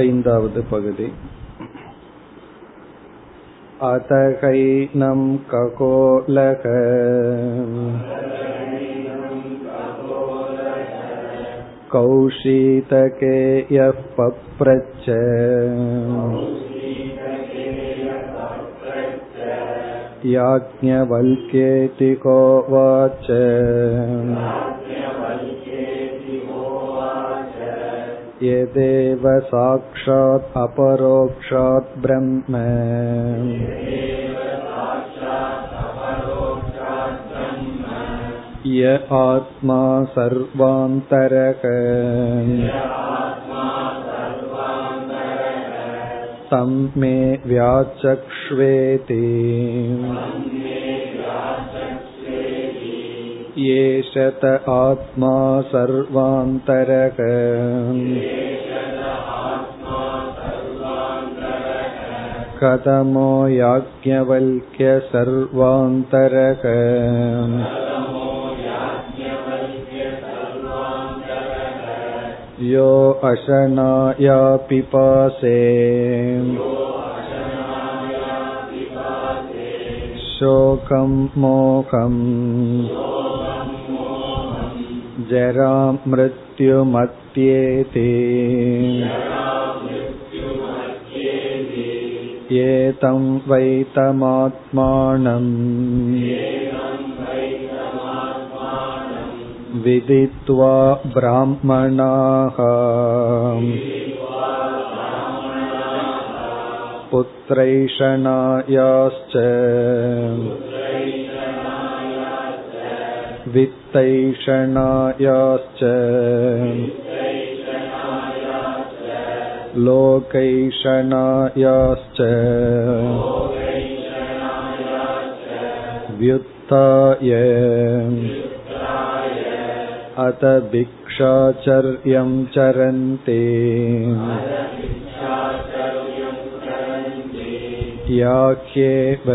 ஐந்தாவது பகுதி. அதகைனம் ககோலக கௌஷீதகேய பப்ரச்ச யாஜ்ஞவல்கேதி கோவாச்ச யதேவ சாக்ஷாத் அபரோக்ஷாத் ப்ரஹ்ம ய ஆத்மா சர்வாந்தரக தம் மே வ்யாசக்ஷ்வேதி ஏஷத ஆத்மா சர்வாந்தரக கதமோ யாக்ஞவல்க்ய சர்வாந்தரக யோ அசனாயா பிபாசே சோகம் மோகம் ஜரா மிருத்யுமத்யேதி ஏதம் வைதமாத்மானம் விதித்வா ப்ராஹ்மணாஹ புத்ரைஷணாயாஸ்ச வித்தைஷணாயாஸ்ச லோகைஷணாயாஸ்ச வ்யுத்தாய அத பிக்ஷாச்சர்யம் சரந்தே யாக்யேவ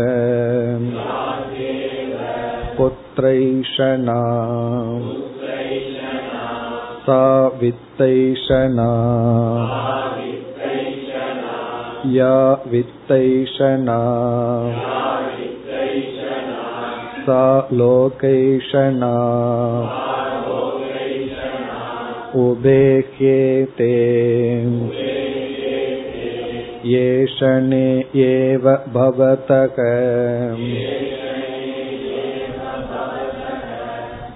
புத்ரைஷணா சாவித்தைஷணா யாவித்தைஷணா சாலோகைஷணா உபேக்யேதே ஏஷனே ஏவ பவதக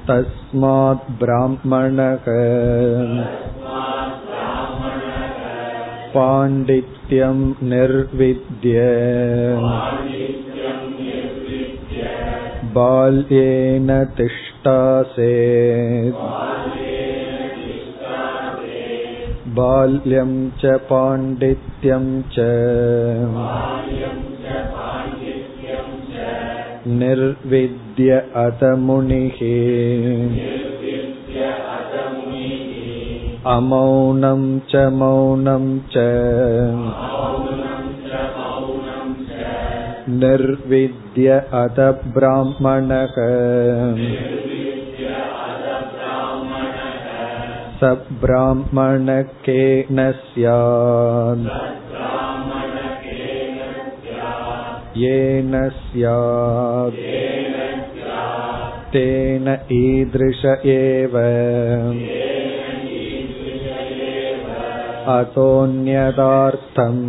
தஸ்மாத் ப்ராஹ்மணக பாண்டித்யம் நிர்வித்ய பால்யேன திஷ்டாசேத் பால்யம் ச பாண்டித்யம் ச நிர்வித்ய அதமுனிஹே அமௌனம் ச மௌனம் ச நிர்வித்ய அத ப்ராஹ்மணக சப்ராஹ்மணகேன ஸ்யாத் யேன ஸ்யாத் தேன ஈத்ருஷ ஏவ அதோன்யதார்த்தம்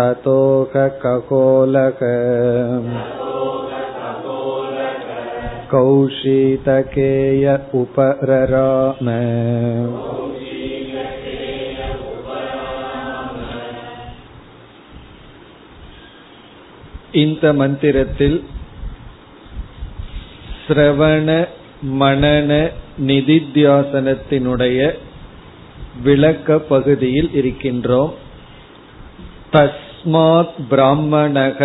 ததோக ககோலக கௌஷீதகேய உபரராம. இந்த மந்திரத்தில் சிரவண மனன நிதித்தியாசனத்தினுடைய விளக்க பகுதியில் இருக்கின்றோம். தஸ்மாத் பிராமணக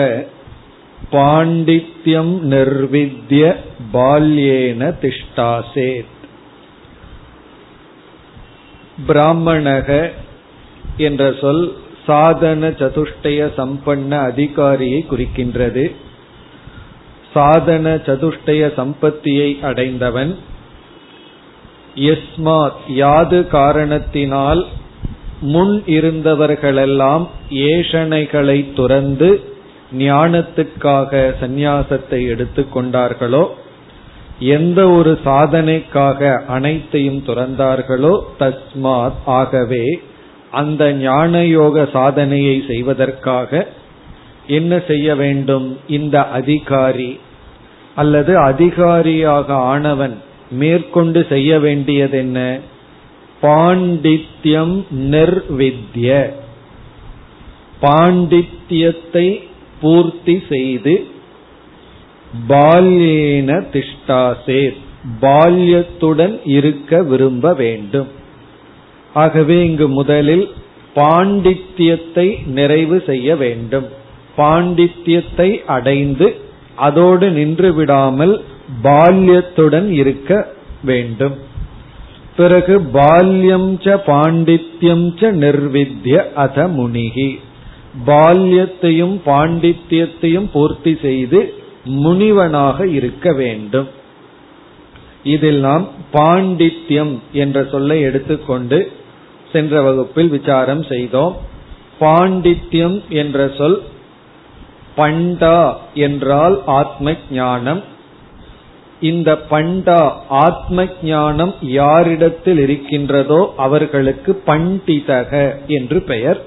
பாண்டித்யம் நிர்வித்ய பால்யேன திஷ்டாசேத். பிராமணக என்ற சொல் சாதன சதுஷ்டய சம்பன்ன அதிகாரியை குறிக்கின்றது. சாதன சதுஷ்டய சம்பத்தியை அடைந்தவன் யஸ்மாத் யாது காரணத்தினால் முன் இருந்தவர்களெல்லாம் ஏஷணைகளை துறந்து ஞானத்துக்காக சந்நியாசத்தை எடுத்துக்கொண்டார்களோ, எந்த ஒரு சாதனைக்காக அனைத்தையும் துறந்தார்களோ, தஸ்மாத் ஆகவே அந்த ஞானயோக சாதனையை செய்வதற்காக என்ன செய்ய வேண்டும்? இந்த அதிகாரி அல்லது அதிகாரியாக ஆனவன் மேற்கொண்டு செய்ய வேண்டியது என்ன? பாண்டித்யம் நிர்வித்ய, பாண்டித்யத்தை பூர்த்தி செய்து, பால்யேன திஷ்டாசே, பால்யத்துடன் இருக்க விரும்ப வேண்டும். ஆகவே இங்கு முதலில் பாண்டித்யத்தை நிறைவு செய்ய வேண்டும். பாண்டித்யத்தை அடைந்து அதோடு நின்று விடாமல் பால்யத்துடன் இருக்க வேண்டும். பிறகு பால்யம் ச பாண்டித்யம் ச நிர்வித்ய அத முனிகி, பால்யத்தையும் பாண்டித்யத்தையும் பூர்த்தி செய்து முனிவனாக இருக்க வேண்டும். இதில் நாம் பாண்டித்யம் என்ற சொல்லை எடுத்துக்கொண்டு சென்ற வகுப்பில் விசாரம் செய்தோம். பாண்டித்யம் என்ற சொல், பண்டா என்றால் ஆத்ம ஞானம். இந்த பண்டா ஆத்ம ஞானம் யாரிடத்தில் இருக்கின்றதோ அவர்களுக்கு பண்டிதக என்று பெயர்.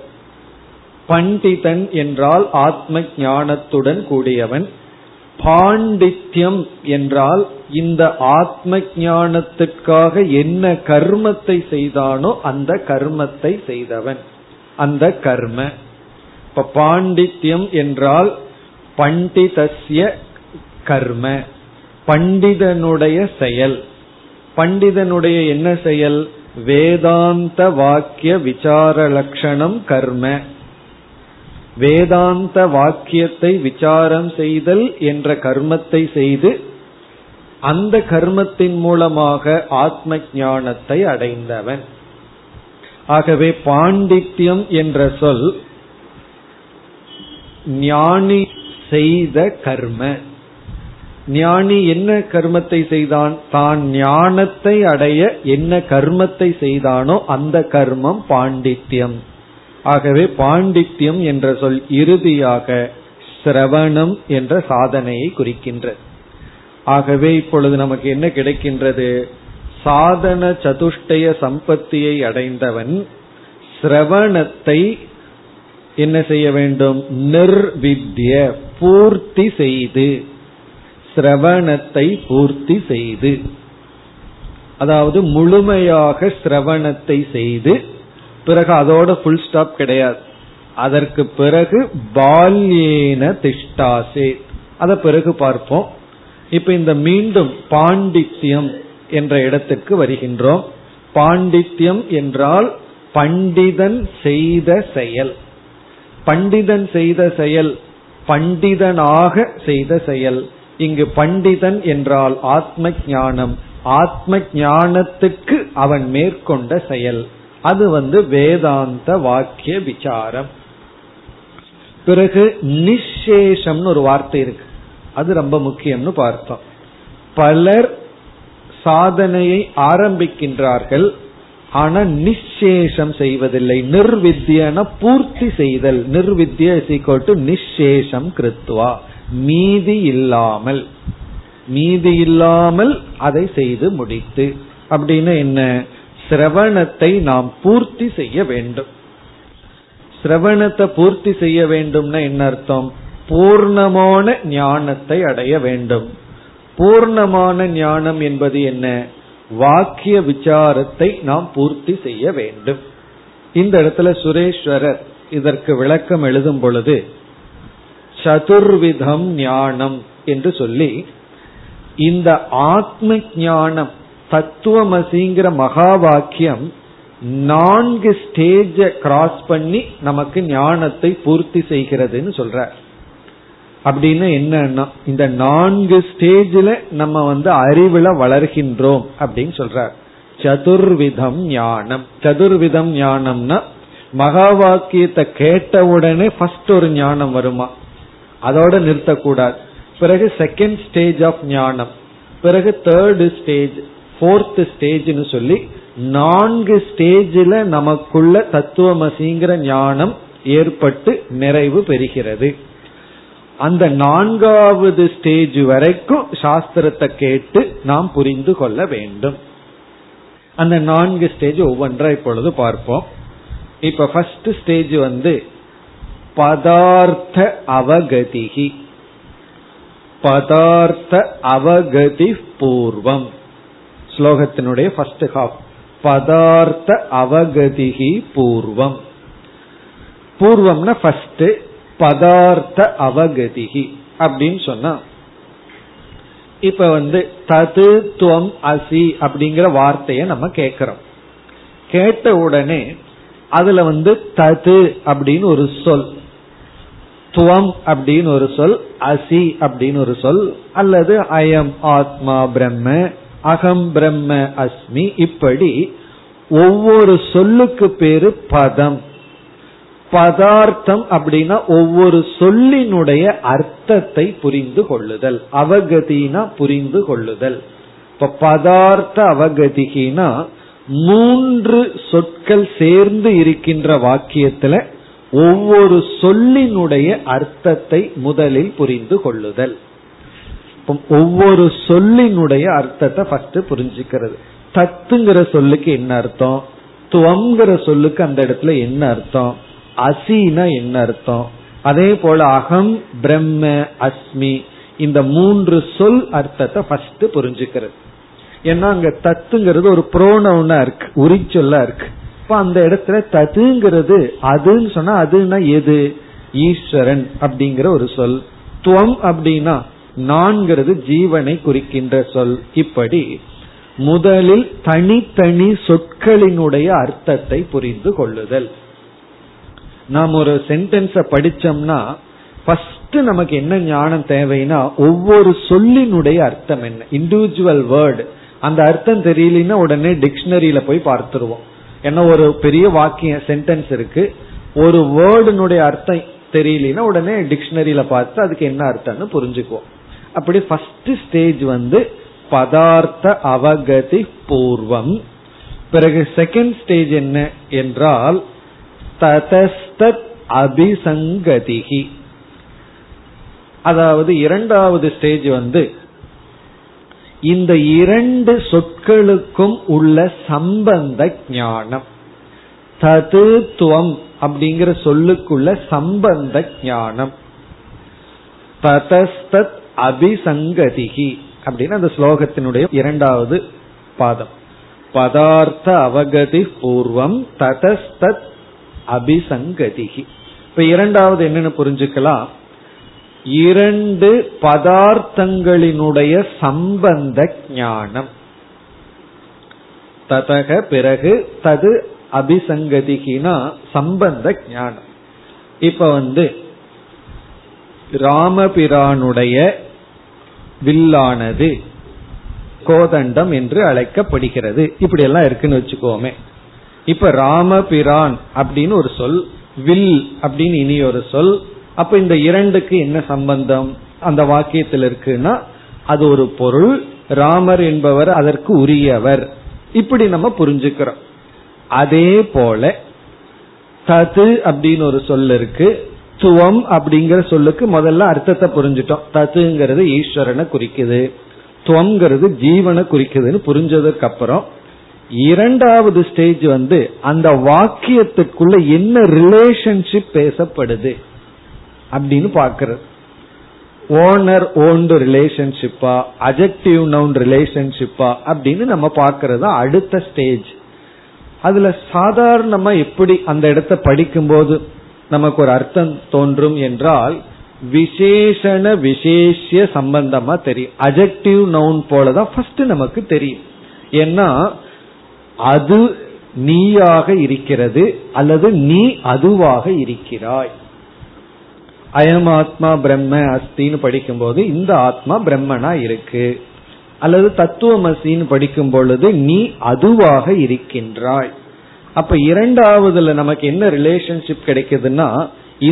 பண்டிதன் என்றால் ஆத்ம ஞானத்துடன் கூடியவன். பாண்டித்யம் என்றால் இந்த ஆத்ம ஞானத்துக்காக என்ன கர்மத்தை செய்தானோ அந்த கர்மத்தை செய்தவன், அந்த கர்ம. இப்ப பாண்டித்யம் என்றால் பண்டிதஸ்ய கர்ம, பண்டிதனுடைய செயல். பண்டிதனுடைய என்ன செயல்? வேதாந்த வாக்கிய விசார லட்சணம் கர்ம. வேதாந்த வாக்கியத்தை விசாரம் செய்தல் என்ற கர்மத்தை செய்து அந்த கர்மத்தின் மூலமாக ஆத்ம ஞானத்தை அடைந்தவன். ஆகவே பாண்டித்யம் என்ற சொல் ஞானி செய்த கர்ம. ஞானி என்ன கர்மத்தை செய்தான்? தான் ஞானத்தை அடைய என்ன கர்மத்தை செய்தானோ அந்த கர்மம் பாண்டித்யம். ஆகவே பாண்டித்யம் என்ற சொல் இறுதியாக சிரவணம் என்ற சாதனையை குறிக்கின்றது. ஆகவே இப்பொழுது நமக்கு என்ன கிடைக்கின்றது? சாதன சதுஷ்டய சம்பத்தியை அடைந்தவன் சிரவணத்தை என்ன செய்ய வேண்டும்? நிர்வித்ய, பூர்த்தி செய்து, சிரவணத்தை பூர்த்தி செய்து, அதாவது முழுமையாக சிரவணத்தை செய்து. பிறகு அதோட ஃபுல் ஸ்டாப் கிடையாது. அதற்கு பிறகு பால்யேன திஷ்டாசே, அத பிறகு பார்ப்போம். இப்ப இந்த மீண்டும் பாண்டித்யம் என்ற இடத்துக்கு வருகின்றோம். பாண்டித்யம் என்றால் பண்டிதன் செய்த செயல். பண்டிதன் செய்த செயல், பண்டிதனாக செய்த செயல். இங்கு பண்டிதன் என்றால் ஆத்ம ஞானம், ஆத்ம ஞானத்துக்கு அவன் மேற்கொண்ட செயல். அது வேதாந்த வாக்கிய விசாரம். பிறகு நிசேஷம்னு ஒரு வார்த்தை இருக்கு, அது ரொம்ப முக்கியம்னு பார்த்தோம். பலர் சாதனையை ஆரம்பிக்கின்றார்கள், ஆனா நிசேஷம் செய்வதில்லை. நிர்வித்யன பூர்த்தி செய்தல், நிர்வித்யு நிசேஷம் கிருத்வா, மீதி இல்லாமல், மீதி இல்லாமல் அதை செய்து முடித்து. அப்படின்னு என்ன? சிரவணத்தை நாம் பூர்த்தி செய்ய வேண்டும். சிரவணத்தை பூர்த்தி செய்ய வேண்டும்னா என்ன அர்த்தம்? பூர்ணமான ஞானத்தை அடைய வேண்டும். பூர்ணமான ஞானம் என்பது என்ன? வாக்கிய விசாரத்தை நாம் பூர்த்தி செய்ய வேண்டும். இந்த இடத்துல சுரேஸ்வரர் இதற்கு விளக்கம் எழுதும் பொழுது சதுர்விதம் ஞானம் என்று சொல்லி, இந்த ஆத்ம ஞானம் தத்துவமசிங்கிற மகா வாக்கியம் 4 ஸ்டேஜ் கிராஸ் பண்ணி நமக்கு ஞானத்தை பூர்த்தி செய்கிறதுன்னு சொல்ற. அப்படின்னு என்னன்னா, இந்த 4 ஸ்டேஜ்ல நம்ம அறிவுல வளர்கின்றோம் அப்படின்னு சொல்ற. சதுர்விதம் ஞானம். சதுர்விதம் ஞானம்னா மகா வாக்கியத்தை கேட்ட உடனே ஃபர்ஸ்ட் ஒரு ஞானம் வருமா? அதோட நிறுத்தக்கூடாது. பிறகு செகண்ட் ஸ்டேஜ் ஆஃப் ஞானம், பிறகு தேர்டு ஸ்டேஜ், ஃபோர்த் ஸ்டேஜ்னு சொல்லி 4 ஸ்டேஜில் நமக்குள்ள தத்துவமசிங்கிற ஞானம் ஏற்பட்டு நிறைவு பெறுகிறது. அந்த 4வது ஸ்டேஜ் வரைக்கும் சாஸ்திரத்தை கேட்டு நாம் புரிந்து கொள்ள வேண்டும். அந்த 4 ஸ்டேஜ் ஒவ்வொன்றா இப்பொழுது பார்ப்போம். இப்ப ஃபர்ஸ்ட் ஸ்டேஜ் பதார்த்த அவகதிகி, பதார்த்த அவகதி பூர்வம், ஸ்லோகத்தினுடைய ஃபர்ஸ்ட் ஹாஃப். பதார்த்த அவகதிகி பூர்வம், பூர்வம்னா ஃபர்ஸ்ட். பதார்த்த அவகதிகி அப்படின்னு சொன்னா இப்ப தது துவம் அசி அப்படிங்கிற வார்த்தைய நம்ம கேட்கிறோம். கேட்ட உடனே அதுல தது அப்படின்னு ஒரு சொல், துவம் அப்படின்னு ஒரு சொல், அசி அப்படின்னு ஒரு சொல், அல்லது அயம் ஆத்மா பிரம்ம, அகம் பிரம்ம அஸ்மி, இப்படி ஒவ்வொரு சொல்லுக்கு பேரு பதம். பதார்த்தம் அப்படின்னா ஒவ்வொரு சொல்லினுடைய அர்த்தத்தை புரிந்து கொள்ளுதல். அவகதினா புரிந்து கொள்ளுதல். இப்ப பதார்த்த அவகதினா 3 சொற்கள் சேர்ந்து இருக்கின்ற வாக்கியத்துல ஒவ்வொரு சொல்லினுடைய அர்த்தத்தை முதலில் புரிந்து கொள்ளுதல். ஒவ்வொரு சொல்லினுடைய அர்த்தத்தை ஃபர்ஸ்ட் புரிஞ்சுக்கிறது. தத்துங்கிற சொல்லுக்கு என்ன அர்த்தம், துவங்கிற சொல்லுக்கு அந்த இடத்துல என்ன அர்த்தம், அசினா என்ன அர்த்தம், அதே போல அகம் பிரம்ம அஸ்மி, இந்த 3 சொல் அர்த்தத்தை ஃபர்ஸ்ட் புரிஞ்சுக்கிறது. ஏன்னா அங்க தத்துங்கிறது ஒரு புரோனவுனா இருக்கு, உரிச்சொல்லா இருக்கு. இப்ப அந்த இடத்துல தத்துங்கிறது அதுன்னு சொன்னா அதுனா எது, ஈஸ்வரன் அப்படிங்கிற ஒரு சொல். துவம் அப்படின்னா நான்கிறது ஜீவனை குறிக்கின்ற சொல். இப்படி முதலில் தனித்தனி சொற்களினுடைய அர்த்தத்தை புரிந்து கொள்ளுதல். நாம் ஒரு சென்டென்ஸ படிச்சோம்னா ஃபர்ஸ்ட் நமக்கு என்ன ஞானம் தேவைன்னா ஒவ்வொரு சொல்லினுடைய அர்த்தம் என்ன, இண்டிவிஜுவல் வேர்டு அந்த அர்த்தம் தெரியலன்னா உடனே டிக்ஷனரியில போய் பார்த்துருவோம். ஏன்னா ஒரு பெரிய வாக்கியம் சென்டென்ஸ் இருக்கு, ஒரு வேர்டுனுடைய அர்த்தம் தெரியலன்னா உடனே டிக்ஷனரியில பார்த்து அதுக்கு என்ன அர்த்தம்னு புரிஞ்சுக்குவோம். அப்படி ஃபர்ஸ்ட் ஸ்டேஜ் பதார்த்த அவகதி பூர்வம். பிறகு செகண்ட் ஸ்டேஜ் என்ன என்றால் ததஸ்தத் அபிசங்கதிகி, அதாவது 2வது ஸ்டேஜ் இந்த 2 சொற்களுக்கும் உள்ள சம்பந்த ஞானம். தது துவம் அப்படிங்கிற சொல்லுக்குள்ள சம்பந்த ஞானம். ததஸ்தத் அபிசங்கதிகி அப்படின்னு அந்த ஸ்லோகத்தினுடைய 2வது பாதம். பதார்த்த அவகதி பூர்வம் ததஸ்தத் அபிசங்கதிகி. இப்ப 2வது என்னன்னு புரிஞ்சுக்கலாம், 2 பதார்த்தங்களினுடைய சம்பந்த ஞானம். ததக பிறகு தது அபிசங்கதிகினா சம்பந்த ஞானம். இப்ப ராமபிரானுடைய வில்லானது கோதண்டம் என்று அழைக்கப்படுகிறது. இப்படி எல்லாம் இருக்குன்னு வச்சுக்கோமே. இப்ப ராமபிரான் அப்படின்னு ஒரு சொல், வில் அப்படின்னு இனி ஒரு சொல். அப்ப இந்த 2க்கு என்ன சம்பந்தம் அந்த வாக்கியத்தில் இருக்குன்னா அது ஒரு பொருள், ராமர் என்பவர் அதற்கு உரியவர், இப்படி நம்ம புரிஞ்சுக்கிறோம். அதே போல தது அப்படின்னு ஒரு சொல் இருக்கு, துவம் அப்படிங்கிற சொல்லுக்கு முதல்ல அர்த்தத்தை புரிஞ்சுட்டோம். தத்துங்கிறது ஈஸ்வரனை குறிக்குது, துவம்ங்கிறது ஜீவனை குறிக்குதுன்னு புரிஞ்சதுக்கு அப்புறம் 2வது ஸ்டேஜ் அந்த வாக்கியத்துக்குள்ள என்ன ரிலேஷன்ஷிப் பேசப்படுது அப்படின்னு பாக்குறது. ஓனர் ஓன்டு ரிலேஷன்ஷிப்பா, அஜெக்டிவ் நவுன் ரிலேஷன்ஷிப்பா அப்படின்னு நம்ம பாக்குறது அடுத்த ஸ்டேஜ். அதுல சாதாரணமா எப்படி அந்த இடத்த படிக்கும் போது நமக்கு ஒரு அர்த்தம் தோன்றும் என்றால் விசேஷண விசேஷிய சம்பந்தமா தெரியும். அஜெக்டிவ் நவுன் போலதான் ஃபர்ஸ்ட் நமக்கு தெரியும். ஏன்னா அது நீயாக இருக்கிறது அல்லது நீ அதுவாக இருக்கிறாய். அயம் ஆத்மா பிரம்ம அஸ்தின்னு படிக்கும் போது இந்த ஆத்மா பிரம்மனா இருக்கு, அல்லது தத்துவமசின்னு படிக்கும் பொழுது நீ அதுவாக இருக்கின்றாய். அப்ப 2வதுல நமக்கு என்ன ரிலேஷன்ஷிப் கிடைக்குதுன்னா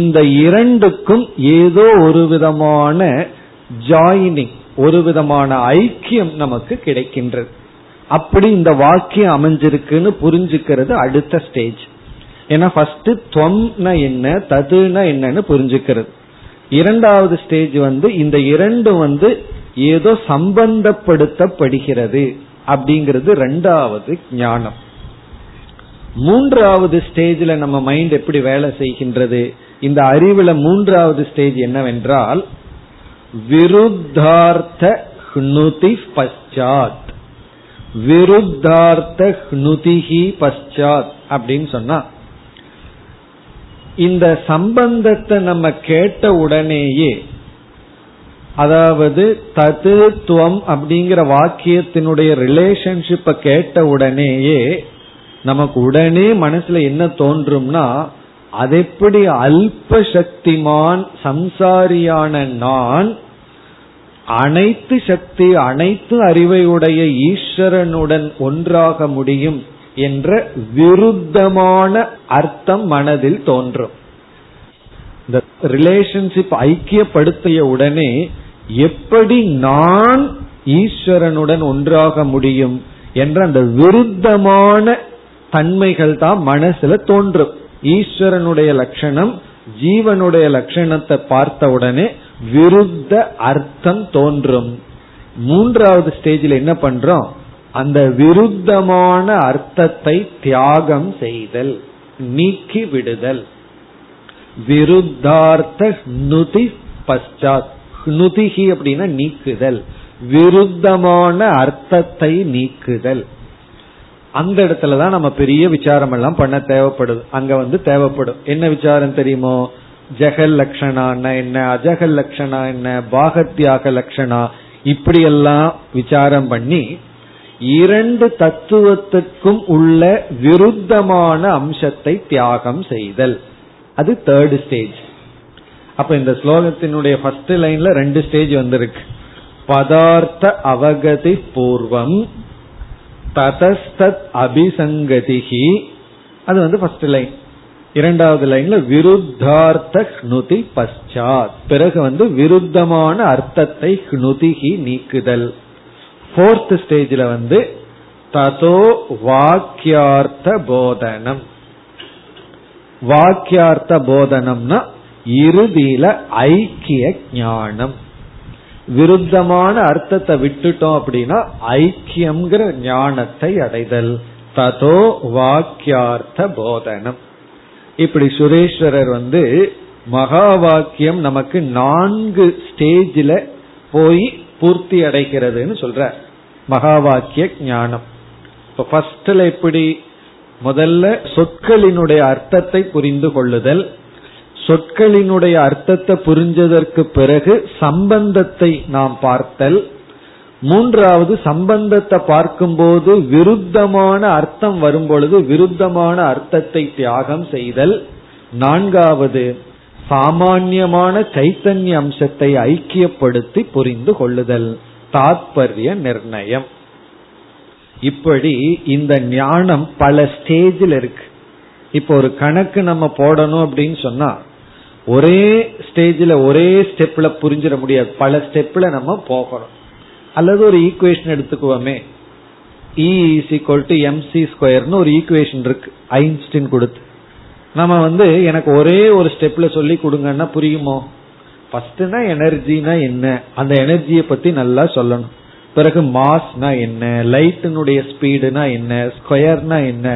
இந்த 2க்கும் ஏதோ ஒரு விதமான ஜாயினிங், ஒரு விதமான ஐக்கியம் நமக்கு கிடைக்கின்றது. அப்படி இந்த வாக்கியம் அமைஞ்சிருக்குன்னு புரிஞ்சுக்கிறது அடுத்த ஸ்டேஜ். ஏன்னா ஃபர்ஸ்ட் துவம்னா என்ன ததுனா என்னன்னு புரிஞ்சுக்கிறது. இரண்டாவது ஸ்டேஜ் இந்த இரண்டு ஏதோ சம்பந்தப்படுத்தப்படுகிறது அப்படிங்கிறது ரெண்டாவது ஞானம். மூன்றாவது ஸ்டேஜ்ல நம்ம மைண்ட் எப்படி வேலை செய்கின்றது, இந்த அறிவுல மூன்றாவது ஸ்டேஜ் என்னவென்றால் விருத்தார்த்த ஹ்னுதி பச்சாத். விருத்தார்த்த ஹ்னுதிஹி பச்சாத் அப்படின்னு சொன்னா இந்த சம்பந்தத்தை நம்ம கேட்ட உடனேயே, அதாவது தத்துவம் அப்படிங்கிற வாக்கியத்தினுடைய ரிலேஷன்ஷிப்பை கேட்ட உடனேயே நமக்கு உடனே மனசுல என்ன தோன்றும்னா, அது எப்படி அல்பசக்திமான் சம்சாரியான நான் அனைத்து சக்தி அனைத்து அறிவையுடைய ஈஸ்வரனுடன் ஒன்றாக முடியும் என்ற விருத்தமான அர்த்தம் மனதில் தோன்றும். இந்த ரிலேஷன்ஷிப் ஐக்கியப்படுத்திய உடனே எப்படி நான் ஈஸ்வரனுடன் ஒன்றாக முடியும் என்ற அந்த விருத்தமான தன்மைகள் தான் மனசுல தோன்றும். ஈஸ்வரனுடைய லட்சணம் ஜீவனுடைய லட்சணத்தை பார்த்த உடனே விருத்த அர்த்தம் தோன்றும். மூன்றாவது ஸ்டேஜில் என்ன பண்றோம், அந்த விருத்தமான அர்த்தத்தை தியாகம் செய்தல், நீக்கி விடுதல். விருத்தார்த்த ஹ்னுதி பச்சாத். ஹ்னுதிஹி அப்படின்னா நீக்குதல், விருத்தமான அர்த்தத்தை நீக்குதல். அந்த இடத்துலதான் நம்ம பெரிய விசாரம் எல்லாம் பண்ண தேவைப்படுது. அங்க தேவைப்படும் என்ன விசாரம் தெரியுமோ, ஜெகல் லட்சணா என்ன, அஜகல் லட்சணா என்ன, பாகத்யாக லட்சணா, இப்படி எல்லாம் விசாரம் பண்ணி இரண்டு தத்துவத்திற்கும் உள்ள விருத்தமான அம்சத்தை தியாகம் செய்தல், அது தேர்ட் ஸ்டேஜ். அப்ப இந்த ஸ்லோகத்தினுடைய ஃபர்ஸ்ட் லைன்ல ரெண்டு ஸ்டேஜ் வந்திருக்கு. பதார்த்த அவகதி பூர்வம் ததஸ்தத் அபிசங்கதிஹி, அது ஃபர்ஸ்ட் லைன். இரண்டாவது லைன்ல விருத்தார்த்த ஹ்னுதி பச்சாத், பிறகு விருத்தமான அர்த்தத்தை ஹ்னுதிஹி நீக்குதல். ஃபோர்த் ஸ்டேஜ்ல ததோ வாக்கியார்த்த போதனம். வாக்கியார்த்த போதனம்னா இறுதியில ஐக்கிய ஞானம். விருத்தமான அர்த்தத்தை விட்டுட்டோம் அப்படின்னா ஐக்கியம்ங்கிற ஞானத்தை அடைதல், ததோ வாக்கியார்த்த போதனம். இப்படி சுரேஸ்வரர் மகா வாக்கியம் நமக்கு 4 ஸ்டேஜில் போய் பூர்த்தி அடைகிறதுன்னு சொல்ற மகா வாக்கிய ஞானம். இப்ப ஃபர்ஸ்ட்ல எப்படி முதல்ல சொற்களினுடைய அர்த்தத்தை புரிந்து கொள்ளுதல், சொற்களினுடைய அர்த்தத்தை புரிஞ்சதற்கு பிறகு சம்பந்தத்தை நாம் பார்த்தல், மூன்றாவது சம்பந்தத்தை பார்க்கும்போது விருத்தமான அர்த்தம் வரும்பொழுது விருத்தமான அர்த்தத்தை தியாகம் செய்தல், நான்காவது சாமான்யமான சைத்தன்ய அம்சத்தை ஐக்கியப்படுத்தி புரிந்து கொள்ளுதல், தாத்பர்ய நிர்ணயம். இப்படி இந்த ஞானம் பல ஸ்டேஜில் இருக்கு. இப்போ ஒரு கணக்கு நம்ம போடணும் அப்படின்னு சொன்னா ஒரே ஸ்டேஜில் ஒரே ஸ்டெப்ல புரிஞ்சிட முடியாது, பல ஸ்டெப்ல நம்ம போகணும். அல்லது ஒரு ஈக்குவேஷன் எடுத்துக்குவோமே, E=mc2 ஒரு ஈக்குவேஷன் இருக்கு ஐன்ஸ்டீன் கொடுத்து, நம்ம எனக்கு ஒரே ஒரு ஸ்டெப்ல சொல்லி கொடுங்கன்னா புரியுமோ? ஃபர்ஸ்ட்னா எனர்ஜினா என்ன, அந்த எனர்ஜியை பத்தி நல்லா சொல்லணும். பிறகு மாஸ்னா என்ன, லைட்டினுடைய ஸ்பீடுனா என்ன, ஸ்கொயர்னா என்ன,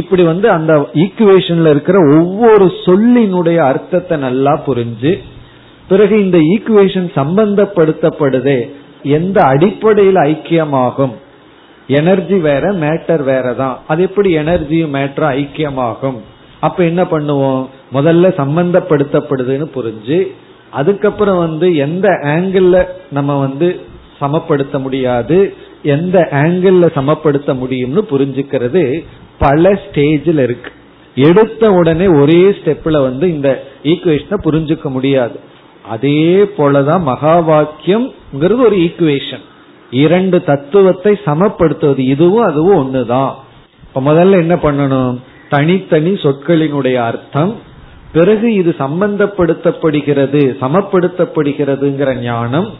இப்படி அந்த ஈக்குவேஷன்ல இருக்கிற ஒவ்வொரு சொல்லினுடைய அர்த்தத்தை நல்லா புரிஞ்சு, பிறகு இந்த ஈக்குவேஷன் சம்பந்தப்படுத்தப்படுதே, எந்த அடிப்படையில் ஐக்கியமாகும், எனர்ஜி வேற மேட்டர் வேறதான், அது எப்படி எனர்ஜியும் மேட்டர் ஐக்கியமாகும்? அப்ப என்ன பண்ணுவோம், முதல்ல சம்பந்தப்படுத்தப்படுதுன்னு புரிஞ்சு, அதுக்கப்புறம் எந்த ஆங்கிள் நம்ம சமப்படுத்த முடியாது, எந்த ஆங்கிள் சமப்படுத்த முடியும்னு புரிஞ்சுக்கிறது. பல ஸ்டேஜில் இருக்கு. எடுத்த உடனே ஒரே ஸ்டெப்ல இந்த ஈக்குவேஷனை புரிஞ்சுக்க முடியாது. அதே போலதான் மகா வாக்கியம் ஒரு ஈக்குவேஷன், இரண்டு தத்துவத்தை சமப்படுத்துவது, இதுவும் அதுவும் ஒண்ணுதான். இப்ப முதல்ல என்ன பண்ணணும், தனித்தனி சொற்களினுடைய அர்த்தம், பிறகு இது சம்பந்தப்படுத்தப்படுகிறது சமப்படுத்தப்படுகிறதுங்கிற ஞானம்,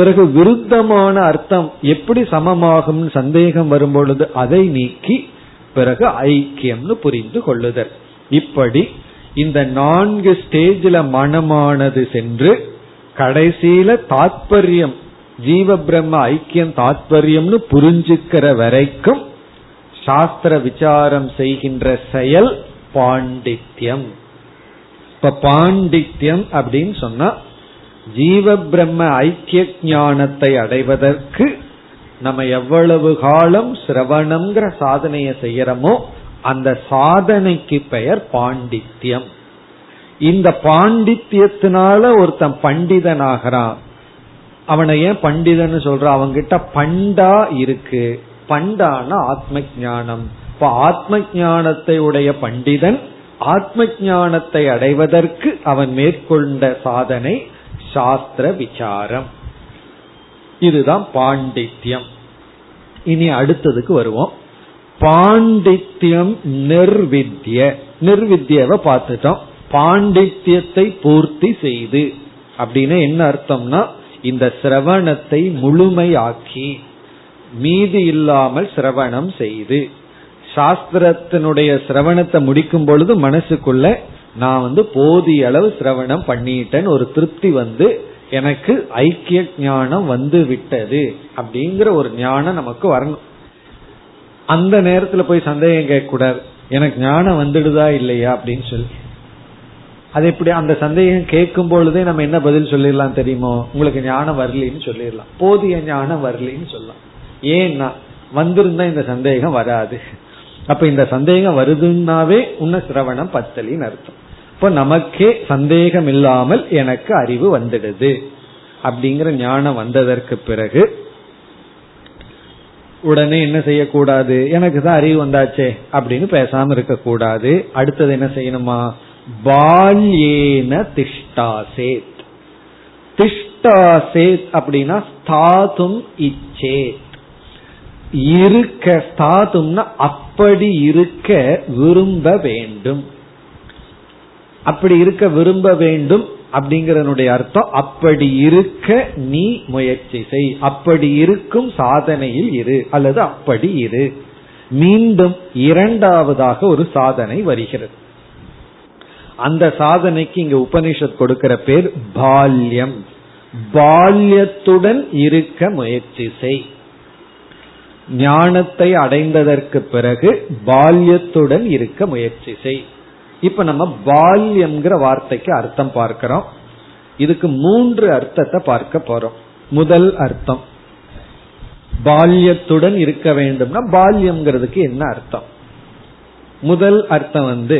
பிறகு விருத்தமான அர்த்தம் எப்படி சமமாகும் சந்தேகம் வரும்பொழுது அதை நீக்கி பிறகு ஐக்கியம்னு புரிந்து கொள்ளுதல். இப்படி இந்த 4 ஸ்டேஜில மனமானது சென்று கடைசியில தாத்பர்யம் ஜீவ பிரம்ம ஐக்கியம் தாத்பர்யம்னு புரிஞ்சுக்கிற வரைக்கும் சாஸ்திர விசாரம் செய்கின்ற செயல் பாண்டித்யம். இப்ப பாண்டித்யம் அப்படின்னு சொன்னா ஜீவ பிரம்ம ஐக்கிய ஞானத்தை அடைவதற்கு நம்ம எவ்வளவு காலம் சிரவணம்ங்கிற சாதனைய செய்யறோமோ அந்த சாதனைக்கு பெயர் பாண்டித்யம். இந்த பாண்டித்யத்தினால ஒருத்தன் பண்டிதன் ஆகிறான். அவனை ஏன் பண்டிதன்னு சொல்ற, அவன்கிட்ட பண்டா இருக்கு. பண்டான ஆத்ம ஞானம். இப்ப ஆத்ம ஞானத்தை உடைய பண்டிதன் ஆத்ம ஞானத்தை அடைவதற்கு அவன் மேற்கொண்ட சாதனை சாஸ்திர விசாரம். இதுதான் பாண்டித்யம். இனி அடுத்ததுக்கு வருவோம். பாண்டித்யம் நிர்வித்ய, நிர்வித்யவை பார்த்துட்டோம். பாண்டித்யத்தை பூர்த்தி செய்து அப்படின்னு என்ன அர்த்தம்னா இந்த சிரவணத்தை முழுமையாக்கி மீதி இல்லாமல் சிரவணம் செய்து, சாஸ்திரத்தினுடைய சிரவணத்தை முடிக்கும் பொழுது மனசுக்குள்ள நான் போதிய அளவு சிரவணம் பண்ணிட்டேன்னு ஒரு திருப்தி வந்து எனக்கு ஐக்கிய ஞானம் வந்து விட்டது அப்படிங்கிற ஒரு ஞானம் நமக்கு வரணும். அந்த நேரத்துல போய் சந்தேகம் கேட்க கூடாது, எனக்கு ஞானம் வந்துடுதா இல்லையா அப்படின்னு சொல்லி. அது எப்படி அந்த சந்தேகம் கேட்கும் பொழுதே நம்ம என்ன பதில் சொல்லிடலாம் தெரியுமோ, உங்களுக்கு ஞானம் வரலின்னு சொல்லிடலாம், போதிய ஞானம் வரலின்னு சொல்லலாம். ஏன்னா வந்திருந்தா இந்த சந்தேகம் வராது. அப்ப இந்த சந்தேகம் வருதுன்னாவே உன்ன சிரவணம் பத்தலின்னு அர்த்தம். இப்ப நமக்கே சந்தேகம் இல்லாமல் எனக்கு அறிவு வந்துடுது அப்படிங்கிற ஞானம் வந்ததற்கு பிறகு உடனே என்ன செய்யக்கூடாது, எனக்கு தான் அறிவு வந்தாச்சே அப்படின்னு பேசாம இருக்க கூடாது. அடுத்தது என்ன செய்யணுமா, பால்யேன திஷ்டாசேத். திஷ்டாசேத் அப்படின்னா ஸ்தாதும் இச்சேத். இருக்க, ஸ்தாதும்னா அப்படி இருக்க விரும்ப வேண்டும். அப்படி இருக்க விரும்ப வேண்டும் அப்படிங்கறனுடைய அர்த்தம் அப்படி இருக்க நீ முயற்சி செய், அப்படி இருக்கும் சாதனையில் இரு அல்லது அப்படி இரு. மீண்டும் இரண்டாவதாக ஒரு சாதனை வருகிறது. அந்த சாதனைக்கு இங்க உபனிஷத் கொடுக்கிற பேர் பால்யம். பால்யத்துடன் இருக்க முயற்சி செய். ஞானத்தை அடைந்ததற்கு பிறகு பால்யத்துடன் இருக்க முயற்சி செய். இப்ப நம்ம பால்யம்ங்கிற வார்த்தைக்கு அர்த்தம் பார்க்கிறோம். இதுக்கு 3 அர்த்தத்தை பார்க்க போறோம். முதல் அர்த்தம், பால்யத்துடன் இருக்க வேண்டும்னா பால்யம்ங்கிறதுக்கு என்ன அர்த்தம்? முதல் அர்த்தம்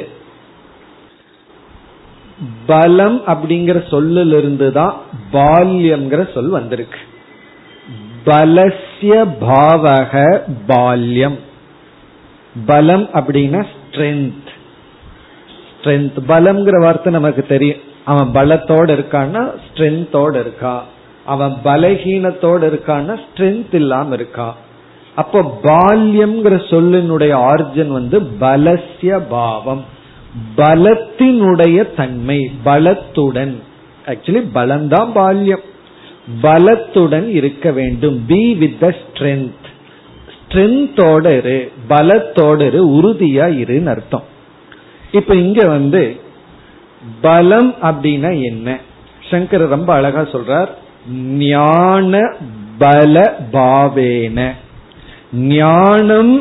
பலம் அப்படிங்கிற சொல்லிலிருந்துதான் பால்யம்ங்கிற சொல் வந்திருக்கு. பலஸ்ய பாவக பால்யம். பலம் அப்படின்னா ஸ்ட்ரென்த். ஸ்ட்ரென்த், பலம்ங்கிற வார்த்தை நமக்கு தெரியும். அவன் பலத்தோட இருக்கான்னா ஸ்ட்ரென்த்தோட இருக்கா, அவன் பலஹீனத்தோட இருக்கான்னா ஸ்ட்ரென்த் இல்லாம இருக்கா. அப்போ பால்யம்ங்கிற சொல்லினுடைய ஆரிஜின் பலஸ்ய பாவம், பலத்தினுடைய தன்மை, பலத்துடன். ஆக்சுவலி பலம்தான் பால்யம். பலத்துடன் இருக்க வேண்டும். Be with the strength. ஸ்ட்ரென்த்தோட இரு, பலத்தோட இரு, உறுதியா இருன்னு அர்த்தம். இப்ப இங்க பலம் அப்படின்னா என்ன? சங்கரர் ரொம்ப அழகா சொல்றார், ஞான பல பாவேன. ஞானம்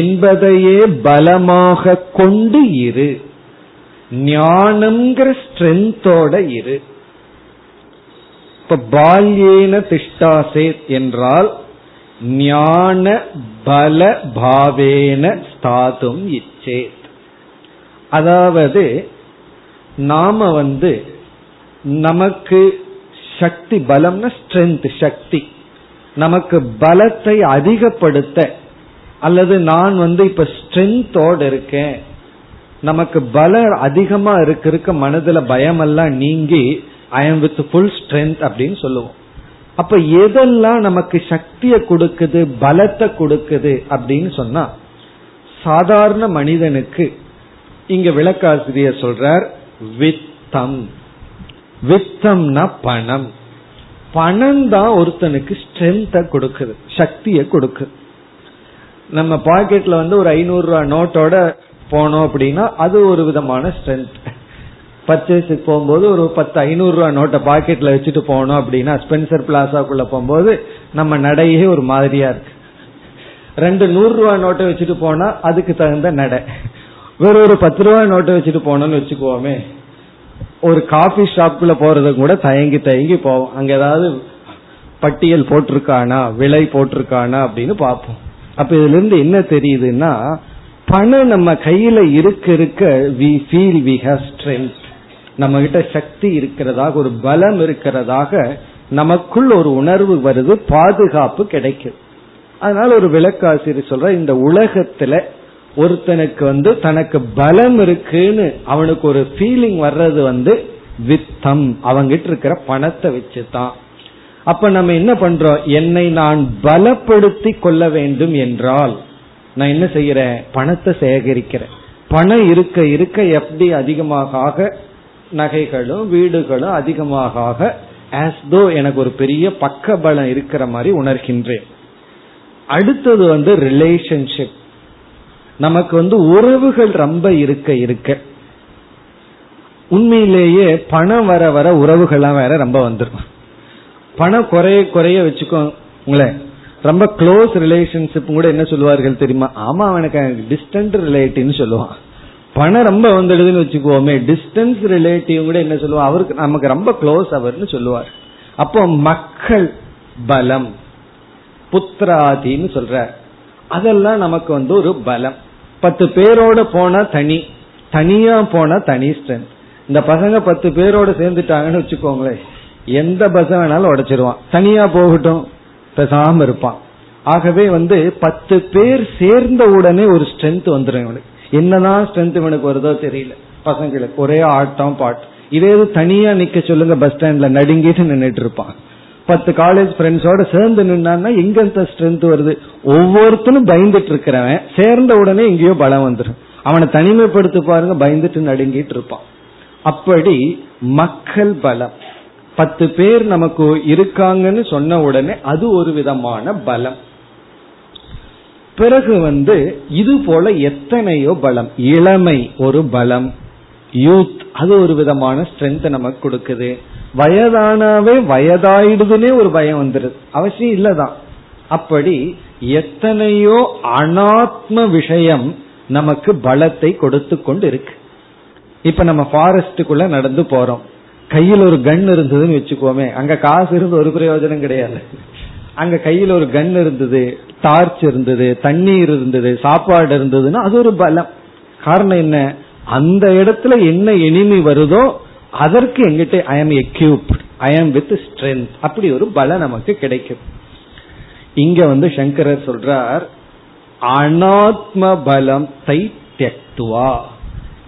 என்பதையே பலமாக கொண்டு இரு, ஞானம்ங்கிற ஸ்ட்ரென்த்தோட இரு. இப்ப பால்யேன திஷ்டாசேத் என்றால் ஞான பல பாவேன ஸ்தாதும் இச்சேத். அதாவது நாம நமக்கு சக்தி, பலம்னா ஸ்ட்ரென்த், சக்தி, நமக்கு பலத்தை அதிகப்படுத்த, அல்லது நான் இப்ப ஸ்ட்ரென்த்தோட இருக்கேன், நமக்கு பல அதிகமா இருக்க மனதுல பயமெல்லாம் நீங்கி I am with full strength அப்படின்னு சொல்லுவோம். அப்ப எதெல்லாம் நமக்கு சக்தியை கொடுக்குது, பலத்தை கொடுக்குது அப்படின்னு சொன்னா, சாதாரண மனிதனுக்கு இங்க விளக்காசிரியர் சொல்றார் வித்தம். வித்தம்னா பணம். பணம் தான் ஒருத்தனுக்கு ஸ்ட்ரென்த்தை கொடுக்குது, சக்தியை கொடுக்குது. நம்ம பாக்கெட்ல வந்து ஒரு 500 ரூபா நோட்டோட போனோம் அப்படின்னா அது ஒரு விதமான ஸ்ட்ரென்த். பர்ச்சேஸுக்கு போகும்போது ஒரு 10 500 ரூபா நோட்டை பாக்கெட்ல வச்சுட்டு போனோம் அப்படின்னா ஸ்பென்சர் பிளாசாக்குள்ள போகும்போது நம்ம நடையே ஒரு மாதிரியா இருக்கு. 2 100 ரூபா நோட்டை வச்சுட்டு போனா அதுக்கு தகுந்த நடை. வேற ஒரு 10 ரூபா நோட்டை வச்சுட்டு போனோம்னு வச்சுக்குவோமே, ஒரு காஃபி ஷாப்புக்குள்ள போறது கூட தயங்கி தயங்கி போவோம். அங்க ஏதாவது பட்டியல் போட்டிருக்கானா, விலை போட்டிருக்கானா அப்படின்னு பார்ப்போம். அப்ப இதுல இருந்து என்ன தெரியுதுன்னா, பணம் நம்ம கையில இருக்க இருக்க we feel we have strength, நம்ம கிட்ட சக்தி இருக்கிறதாக, ஒரு பலம் இருக்கிறதாக நமக்குள் ஒரு உணர்வு வருது, பாதுகாப்பு கிடைக்குது. அதனால ஒரு விளக்காசிரியர் சொல்ற, இந்த உலகத்துல ஒருத்தனுக்கு வந்து தனக்கு பலம் இருக்குன்னு அவனுக்கு ஒரு ஃபீலிங் வர்றது வந்து வித்தம், அவங்கிட்ட இருக்கிற பணத்தை வச்சுதான். அப்ப நம்ம என்ன பண்றோம், என்னை நான் பலப்படுத்தி கொள்ள வேண்டும் என்றால் நான் என்ன செய்யறேன், பணத்தை சேகரிக்கிறேன். பணம் இருக்க இருக்க எப்படி அதிகமாக நகைகளும் வீடுகளும் அதிகமாக ஆஸ்தோ எனக்கு ஒரு பெரிய பக்க பலம் இருக்கிற மாதிரி உணர்கின்றேன். அடுத்தது வந்து ரிலேஷன்ஷிப். நமக்கு வந்து உறவுகள் ரொம்ப இருக்க இருக்க உண்மையிலேயே பணம் வர வர உறவுகள்லாம் வேற ரொம்ப வந்துடும். பணம் குறைய குறைய வச்சுக்கோங்களேன், ரொம்ப க்ளோஸ் ரிலேஷன்ஷிப் கூட என்ன சொல்லுவார்கள் தெரியுமா, ஆமா அவனுக்கு டிஸ்டன்ட் ரிலேட்டிவ்னு சொல்லுவான். பணம் ரொம்ப வந்துடுதுன்னு வச்சுக்கோமே, டிஸ்டன்ஸ் ரிலேட்டிவ் கூட என்ன சொல்லுவான், அவருக்கு நமக்கு ரொம்ப க்ளோஸ் அவர்னு சொல்லுவார். அப்போ மக்கள் பலம், புத்திராதின்னு சொல்ற அதெல்லாம் நமக்கு வந்து ஒரு பலம். 10 பேரோட போனா தனி, தனியா போனா தனி ஸ்ட்ரென்த். இந்த பசங்க 10 பேரோட சேர்ந்துட்டாங்கன்னு வச்சுக்கோங்களேன், எந்த பஸ் வேணாலும் உடைச்சிருவான். தனியா போகட்டும், பேசாம இருப்பான். ஆகவே வந்து 10 பேர் சேர்ந்த உடனே ஒரு ஸ்ட்ரென்த் வந்துடும் இவனுக்கு. என்னதான் ஸ்ட்ரென்த் இவனுக்கு வருதோ தெரியல, பசங்களுக்கு ஒரே ஆட்டம் பாட்டு. இதே இது தனியா நிக்க சொல்லுங்க, பஸ் ஸ்டாண்ட்ல நடுங்கிட்டு நின்றுட்டு இருப்பான். 10 காலேஜ் ஃப்ரெண்ட்ஸோட சேர்ந்து நின்னா எங்க அந்த ஸ்ட்ரென்த் வருது, ஒவ்வொருத்தனும் பயந்துட்டு இருக்கிறவன் சேர்ந்த உடனே எங்கேயோ பலம் வந்துடும். அவனை தனிமைப்படுத்தி பாருங்க, பயந்துட்டு நடுங்கிட்டு இருப்பான். அப்படி மக்கள் பலம், 10 பேர் நமக்கு இருக்காங்கன்னு சொன்ன உடனே அது ஒரு விதமான பலம். பிறகு வந்து இது போல எத்தனையோ பலம். இளமை ஒரு பலம், யூத், அது ஒரு விதமான ஸ்ட்ரென்த் நமக்கு கொடுக்குது. வயதானாவே வயதாயிடுதுன்னே ஒரு பயம் வந்துருது, அவசியம் இல்லதான். அப்படி எத்தனையோ அனாத்ம விஷயம் நமக்கு பலத்தை கொடுத்து கொண்டு இருக்கு. இப்ப நம்ம ஃபாரஸ்டுக்குள்ள நடந்து போறோம், கையில் ஒரு கன் இருந்ததுன்னு வச்சுக்கோமே, அங்க காசு இருந்து ஒரு பிரயோஜனம் கிடையாது. அங்க கையில் ஒரு கன் இருந்தது, டார்ச் இருந்தது, தண்ணீர் இருந்தது, சாப்பாடு இருந்ததுன்னா அது ஒரு பலம். காரணம் என்ன, அந்த இடத்துல என்ன எனிமி வருதோ அதற்கு எங்கிட்ட I am equipped, I am with strength, அப்படி ஒரு பலம் நமக்கு கிடைக்கும். இங்க வந்து சங்கரர் சொல்றார், அனாத்ம பலத்தை தியக்துவா,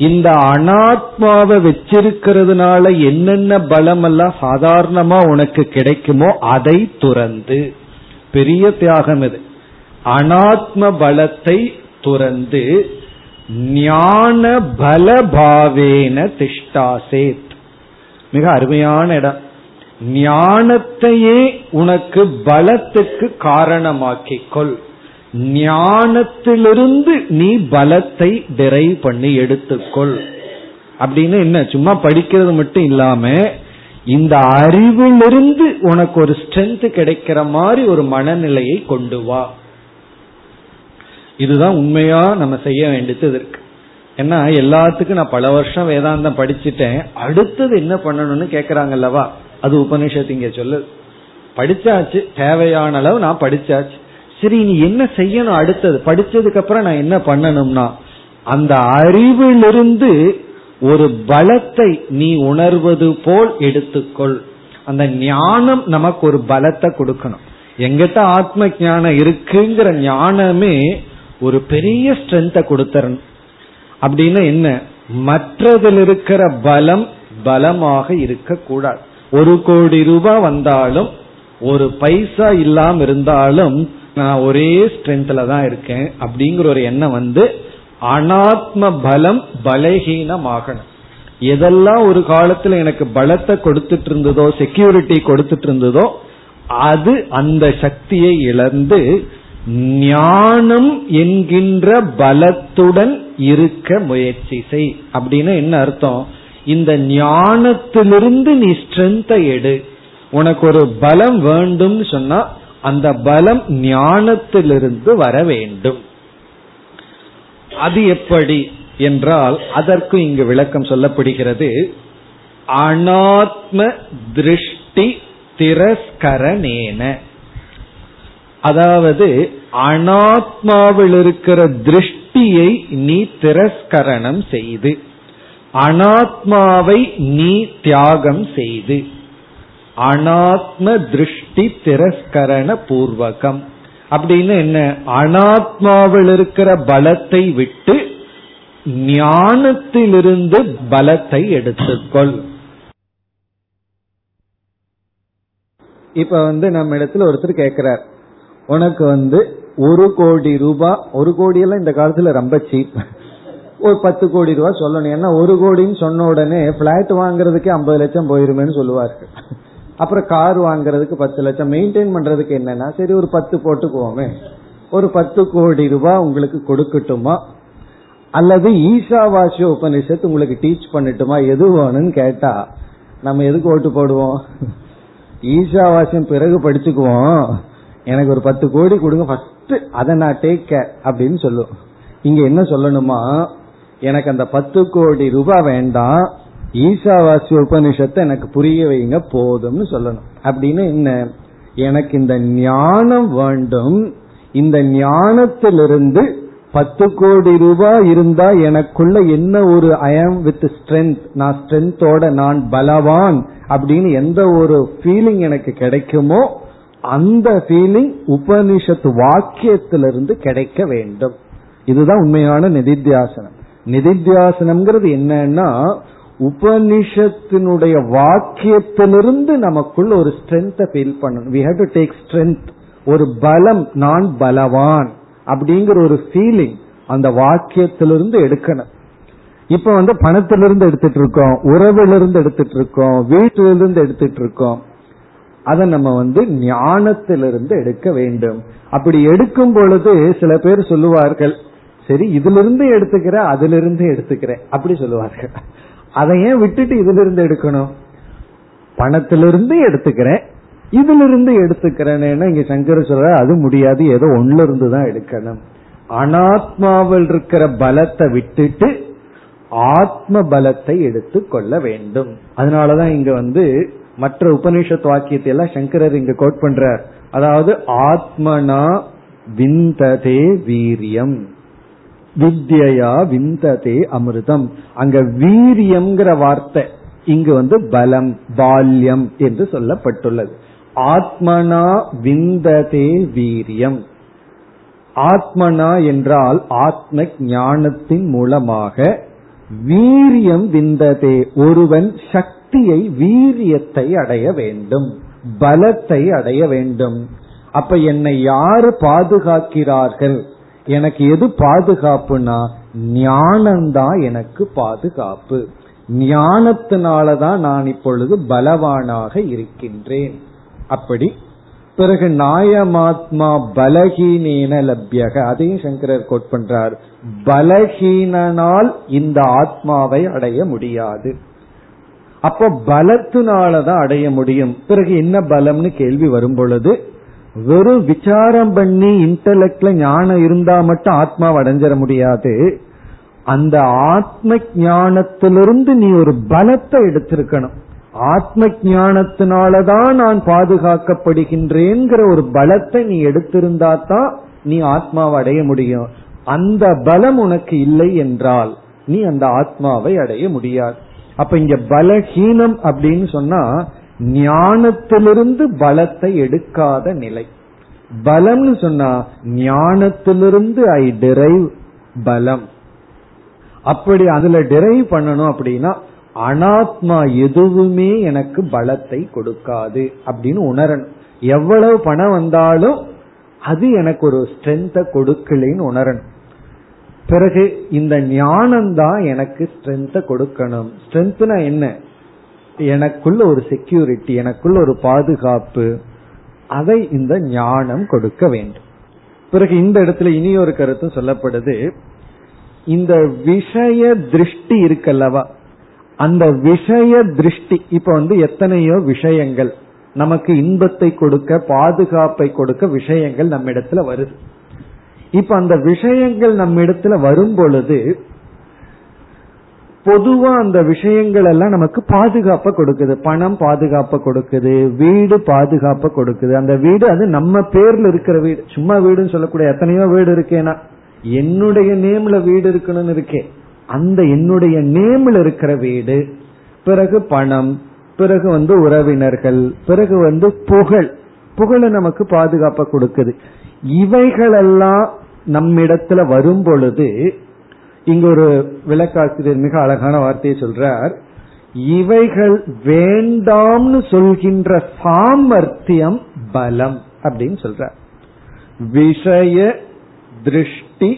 இந்த அனாத்மாவை வச்சிருக்கிறதுனால என்னென்ன பலம் எல்லாம் சாதாரணமா உனக்கு கிடைக்குமோ அதை துறந்து. பெரிய தியாகம் இது. அனாத்ம பலத்தை துறந்து ஞான பலபாவேன திஷ்டாசேத். மிக அருமையான இடம். ஞானத்தையே உனக்கு பலத்துக்கு காரணமாக்கிக்கொள், ஞானத்திலிருந்து நீ பலத்தை டிரைவ் பண்ணி எடுத்துக்கொள். அப்படின்னு என்ன, சும்மா படிக்கிறது மட்டும் இல்லாம இந்த அறிவிலிருந்து உனக்கு ஒரு ஸ்ட்ரென்த் கிடைக்கிற மாதிரி ஒரு மனநிலையை கொண்டு வா. இதுதான் உண்மையா நம்ம செய்ய வேண்டியது இருக்கு. ஏன்னா எல்லாத்துக்கும் நான் பல வருஷம் வேதாந்தம் படிச்சுட்டேன், அடுத்தது என்ன பண்ணணும்னு கேக்குறாங்கல்லவா, அது உபனிஷத்து இங்க சொல்லு. படிச்சாச்சு, தேவையான அளவு நான் படிச்சாச்சு, சரி நீ என்ன செய்யணும் அடுத்தது, படிச்சதுக்கு அப்புறம் நான் என்ன பண்ணணும்னா அந்த அறிவிலிருந்து ஒரு பலத்தை நீ உணர்வது போல் எடுத்துக்கொள். அந்த ஞானம் நமக்கு ஒரு பலத்தை கொடுக்கணும். எங்கிட்ட ஆத்ம ஞானம் இருக்குங்கிற ஞானமே ஒரு பெரிய ஸ்ட்ரென்த்தை கொடுத்தரணும். அப்படின்னா என்ன, மற்றதில் இருக்கிற பலம் பலமாக இருக்க கூடாது. 1 கோடி ரூபாய் வந்தாலும் 1 பைசா இல்லாம இருந்தாலும் நான் ஒரே ஸ்ட்ரென்த்ல தான் இருக்கேன் அப்படிங்கிற ஒரு எண்ணம் வந்து அனாத்ம பலம் பலகீனமாகணும். எதெல்லாம் ஒரு காலத்துல எனக்கு பலத்தை கொடுத்துட்டு இருந்ததோ, செக்யூரிட்டி கொடுத்துட்டு இருந்ததோ, அது அந்த சக்தியை இழந்து ஞானம் என்கின்ற பலத்துடன் இருக்க முயற்சி செய். அப்படின்னு என்ன அர்த்தம்? இந்த ஞானத்திலிருந்து நீ ஸ்ட்ரென்த்தை எடு. உனக்கு ஒரு பலம் வேண்டும் சொன்னா அந்த பலம் ஞானத்திலிருந்து வர வேண்டும். அது எப்படி என்றால், அதற்கு இங்கு விளக்கம் சொல்லப்படுகிறது. அனாத்ம திருஷ்டி திரஸ்கரணேன, அதாவது அனாத்மாவில் இருக்கிற திருஷ்டியை நீ திரஸ்கரணம் செய்து, அனாத்மாவை நீ தியாகம் செய்து, அனாத்ம திருஷ்டி திரஸ்கரண பூர்வகம் அப்படின்னு என்ன? அனாத்மாவில் இருக்கிற பலத்தை விட்டு ஞானத்திலிருந்து பலத்தை எடுத்துக்கொள். இப்ப நம்ம இடத்துல ஒருத்தர் கேட்கிறார், உனக்கு 1 கோடி ரூபாய், 1 கோடி எல்லாம் இந்த காலத்துல ரொம்ப சீப், ஒரு 10 கோடி ரூபாய் சொல்லணும். ஏன்னா 1 கோடின்னு சொன்ன உடனே பிளாட் வாங்குறதுக்கு 50 லட்சம் போயிருமேன்னு சொல்லுவார்கள். அப்புறம் கார் வாங்குறதுக்கு 10 லட்சம், மெயின்டைன் பண்றதுக்கு என்னன்னா சரி ஒரு 10 போட்டுக்குவோமே, ஒரு 10 கோடி ரூபாய் உங்களுக்கு கொடுக்கட்டுமா, அல்லது ஈசாவாசிய உபநிஷத்து உங்களுக்கு டீச் பண்ணட்டுமா, எது வேணும்னு கேட்டா நம்ம எதுக்கு ஓட்டு போடுவோம்? ஈசாவாசியம் பிறகு படிச்சுக்குவோம், எனக்கு ஒரு 10 கோடி கொடுங்க ஃபர்ஸ்ட், அதை நான் டேக் கேர் அப்படின்னு சொல்லுவோம். இங்க என்ன சொல்லணுமா, எனக்கு அந்த 10 கோடி ரூபாய் வேண்டாம், ஈசாவாசிய உபநிஷத்தை எனக்கு புரிய வைங்க போதும்னு சொல்லணும். அப்படின்னு என்ன, எனக்கு இந்த ஞானம் வேண்டும், இந்த ஞானத்திலிருந்து 10 கோடி ரூபாய் இருந்தா எனக்குள்ள என்ன ஒரு ஐ ஆம் வித் ஸ்ட்ரென்த், நான் ஸ்ட்ரென்த்தோட நான் பலவான் அப்படின்னு எந்த ஒரு ஃபீலிங் எனக்கு கிடைக்குமோ அந்த ஃபீலிங் உபனிஷத்து வாக்கியத்திலிருந்து கிடைக்க வேண்டும். இதுதான் உண்மையான நிதித்தியாசனம். நிதித்தியாசனம்ங்கிறது என்னன்னா உபனிஷத்தினுடைய வாக்கியத்திலிருந்து நமக்குள்ள ஒரு ஸ்ட்ரென்த்தை ஃபீல் பண்ணணும். we have to take strength, ஒரு பலம், நான் பலவான் அப்படிங்கிற ஒரு ஃபீலிங் அந்த வாக்கியத்திலிருந்து எடுக்கணும். இப்ப பணத்திலிருந்து எடுத்துட்டு இருக்கோம், உறவிலிருந்து எடுத்துட்டு இருக்கோம், வீட்டிலிருந்து எடுத்துட்டு இருக்கோம், அதை நம்ம ஞானத்திலிருந்து எடுக்க வேண்டும். அப்படி எடுக்கும் பொழுது சில பேர் சொல்லுவார்கள், சரி இதிலிருந்து எடுத்துக்கிறேன் அதிலிருந்து எடுத்துக்கிறேன் அப்படி சொல்லுவார்கள். அதை ஏன் விட்டுட்டு இதிலிருந்து எடுக்கணும்? பணத்திலிருந்து எடுத்துக்கிறேன் இதிலிருந்து எடுத்துக்கிறேன்னு இங்க சங்கர சொல்ற, அது முடியாது, ஏதோ ஒன்னுல இருந்து தான் எடுக்கணும். அனாத்மாவில் இருக்கிற பலத்தை விட்டுட்டு ஆத்ம பலத்தை எடுத்து கொள்ள வேண்டும். அதனாலதான் இங்க மற்ற உபநிஷத் வாக்கியத்தை எல்லாம் சங்கரர் இங்க கோட் பண்றார். அதாவது ஆத்மனா விந்ததே வீரியம், வித்யா விந்ததே அமிர்தம். அங்க வீரியம்ங்கிற வார்த்தை இங்கு பலம், பால்யம் என்று சொல்லப்பட்டுள்ளது. ஆத்மனா விந்ததே வீரியம். ஆத்மனா என்றால் ஆத்ம ஞானத்தின் மூலமாக, வீரியம் விந்ததே ஒருவன் சக்தியை, வீரியத்தை அடைய வேண்டும், பலத்தை அடைய வேண்டும். அப்ப என்னை யாரு பாதுகாக்கிறார்கள்? எனக்கு எது பாதுகாப்புனா ஞானம்தான் எனக்கு பாதுகாப்பு. ஞானத்தினாலதான் நான் இப்பொழுது பலவானாக இருக்கின்றேன். அப்படி பிறகு நாயமாத்மா பலஹீனேன லப்யக, அதையும் சங்கரர் கோட் பண்றார். பலஹீனால் இந்த ஆத்மாவை அடைய முடியாது. அப்போ பலத்தினாலதான் அடைய முடியும். பிறகு என்ன பலம்னு கேள்வி வரும் பொழுது, வெறும் விசாரம் பண்ணி இன்டலெக்ட்ல ஞானம் இருந்தா மட்டும் ஆத்மாவை அடைஞ்சிட முடியாது. அந்த ஆத்ம ஞானத்திலிருந்து நீ ஒரு பலத்தை எடுத்திருக்கணும். ஆத்ம ஞானத்தினாலதான் நான் பாதுகாக்கப்படுகின்றேங்கிற ஒரு பலத்தை நீ எடுத்திருந்தா தான் நீ ஆத்மாவை அடைய முடியும். அந்த பலம் உனக்கு இல்லை என்றால் நீ அந்த ஆத்மாவை அடைய முடியாது. அப்ப இங்க பலஹீனம் அப்படின்னு சொன்னா ஞானத்திலிருந்து பலத்தை எடுக்காத நிலை. பலம்னு சொன்னா ஞானத்திலிருந்து ஐ டிரைவ் பலம். அப்படி அதுல டிரைவ் பண்ணணும் அப்படின்னா அனாத்மா எதுவுமே எனக்கு பலத்தை கொடுக்காது அப்படின்னு உணரணும். எவ்வளவு பணம் வந்தாலும் அது எனக்கு ஒரு ஸ்ட்ரென்த்தை கொடுக்கலன்னு உணரணும். பிறகு இந்த ஞானம்தான் எனக்கு ஸ்ட்ரென்த்தை கொடுக்கணும். ஸ்ட்ரென்த்னா என்ன? எனக்குள்ள ஒரு செக்யூரிட்டி, எனக்குள்ள ஒரு பாதுகாப்பு, அதை இந்த ஞானம் கொடுக்க வேண்டும். பிறகு இந்த இடத்துல இனி ஒரு கருத்து சொல்லப்படுது, இந்த விஷய திருஷ்டி இருக்கல்லவா, அந்த விஷய திருஷ்டி இப்ப எத்தனையோ விஷயங்கள் நமக்கு இன்பத்தை கொடுக்க, பாதுகாப்பை கொடுக்க விஷயங்கள் நம்ம இடத்துல வருது. இப்ப அந்த விஷயங்கள் நம்ம இடத்துல வரும் பொழுது பொதுவா அந்த விஷயங்கள் எல்லாம் நமக்கு பாதுகாப்பை கொடுக்குது. பணம் பாதுகாப்பை கொடுக்குது, வீடு பாதுகாப்பை கொடுக்குது. அந்த வீடு அது நம்ம பேர்ல இருக்கிற வீடு, சும்மா வீடுன்னு சொல்லக்கூடிய எத்தனையோ வீடு இருக்கேன்னா என்னுடைய நேம்ல வீடு இருக்கணும்னு இருக்கே, அந்த என்னுடைய நேம்ல இருக்கிற வீடு. பிறகு பணம், பிறகு உறவினர்கள், பிறகு புகழ், புகழ நமக்கு பாதுகாப்பை கொடுக்குது. இவைகளெல்லாம் நம்மிடத்துல வரும் பொழுது இங்க ஒரு விளக்காசிரியர் மிக அழகான வார்த்தையை சொல்றார், இவைகள் வேண்டாம்னு சொல்கின்ற சாமர்த்தியம் பலம் அப்படின்னு சொல்றார். விஷய திருஷ்டி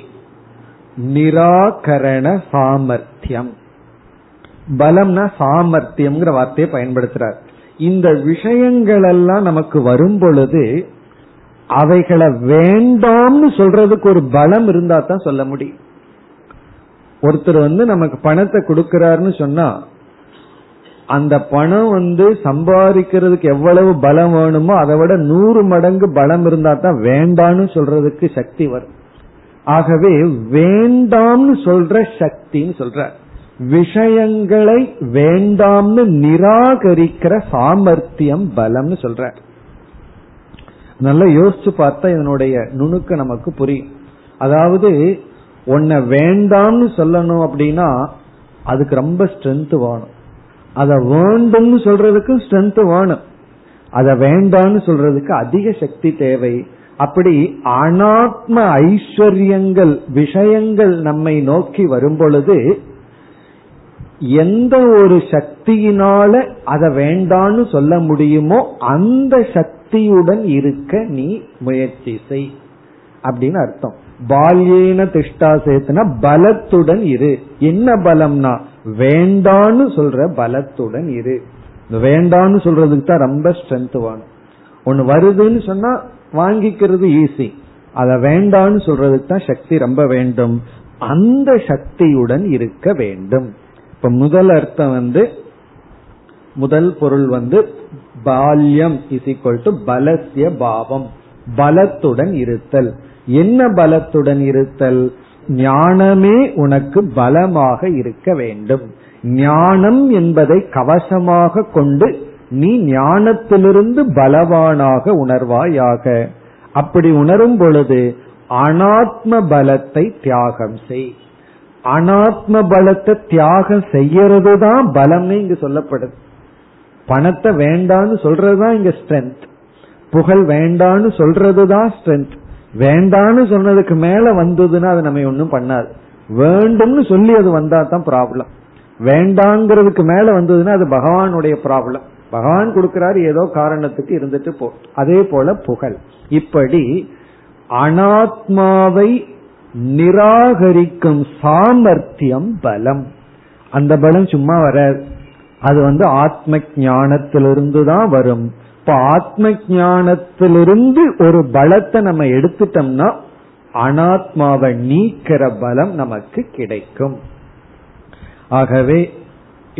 நிராகரண சாமர்த்தியம், பலம்னா சாமர்த்தியம்ங்கிற வார்த்தையை பயன்படுத்துறார். இந்த விஷயங்கள் எல்லாம் நமக்கு வரும் பொழுது அவைகளை வேண்டாம்னு சொல்றதுக்கு ஒரு பலம் இருந்தா தான் சொல்ல முடியும். ஒருத்தர் நமக்கு பணத்தை கொடுக்கிறாருன்னு சொன்னா அந்த பணம் சம்பாதிக்கிறதுக்கு எவ்வளவு பலம் வேணுமோ அதை விட 100 மடங்கு பலம் இருந்தா தான் வேண்டான்னு சொல்றதுக்கு சக்தி வரும். ஆகவே வேண்டாம்னு சொல்ற சக்தின்னு சொல்ற விஷயங்களை வேண்டாம்னு நிராகரிக்கிற சாமர்த்தியம் பலம்னு சொல்ற. நல்லா யோசிச்சு பார்த்தா இதனுடைய நுணுக்க நமக்கு புரியும். அதாவது உன்னை வேண்டாம்னு சொல்லணும் அப்படின்னா அதுக்கு ரொம்ப ஸ்ட்ரென்த் வேணும், அதை வேண்டும்னு சொல்றதுக்கு ஸ்ட்ரென்த் வேணும், அதை வேண்டாம்னு சொல்றதுக்கு அதிக சக்தி தேவை. அப்படி அனாத்ம ஐஸ்வர்யங்கள், விஷயங்கள் நம்மை நோக்கி வரும் பொழுது எந்த ஒரு சக்தியினால அதை வேண்டான்னு சொல்ல முடியுமோ அந்த சக்தியுடன் இருக்க நீ முயற்சி செய் அப்படின்னு அர்த்தம். பால்யேன திஷ்டா சேத்தனா பலத்துடன் இரு. என்ன பலம்னா வேண்டான்னு சொல்ற பலத்துடன் இரு. வேண்டான்னு சொல்றதுக்கு தான் ரொம்ப ஸ்ட்ரென்த் வேணும். ஒன்னு வருதுன்னு சொன்னா வாங்கிக்கிறது ஈஸி, அத வேண்டான்னு சொல்றதுக்கு தான் சக்தி ரொம்ப வேண்டும். அந்த சக்தியுடன் இருக்க வேண்டும். இப்ப முதல் அர்த்தம் முதல் பொருள் பால்யம் இஸ் ஈக்வல் டு பலஸ்ய பாவம், பலத்துடன் இருத்தல். என்ன பலத்துடன் இருத்தல்? ஞானமே உனக்கு பலமாக இருக்க வேண்டும். ஞானம் என்பதை கவசமாக கொண்டு நீ ஞானத்திலிருந்து பலவானாக உணர்வாயாக. அப்படி உணரும் பொழுது அனாத்ம பலத்தை தியாகம் செய். அனாத்ம பலத்தை தியாகம் செய்யறது தான் பலம்னு இங்கு சொல்லப்படுது. பணத்தை வேண்டான்னு சொல்றதுதான் இங்க ஸ்ட்ரென்த், புகழ் வேண்டான்னு சொல்றது தான் ஸ்ட்ரென்த். வேண்டான்னு சொன்னதுக்கு மேல வந்ததுன்னா அது நம்ம ஒன்னும் பண்ணாது. வேண்டும்னு சொல்லி அது வந்தா தான் ப்ராப்ளம். வேண்டாங்கிறதுக்கு மேல வந்ததுன்னா அது பகவானுடைய ப்ராப்ளம். பகவான் கொடுக்கிறார், ஏதோ காரணத்துக்கு இருந்துட்டு போ. அதே போல புகழ். இப்படி அனாத்மாவை நிராகரிக்கும் சாமர்த்தியம் பலம். அந்த பலம் சும்மா வராது, அது ஆத்ம ஞானத்திலிருந்து தான் வரும். இப்ப ஆத்ம ஞானத்திலிருந்து ஒரு பலத்தை நம்ம எடுத்துட்டோம்னா அனாத்மாவை நீக்கிற பலம் நமக்கு கிடைக்கும். ஆகவே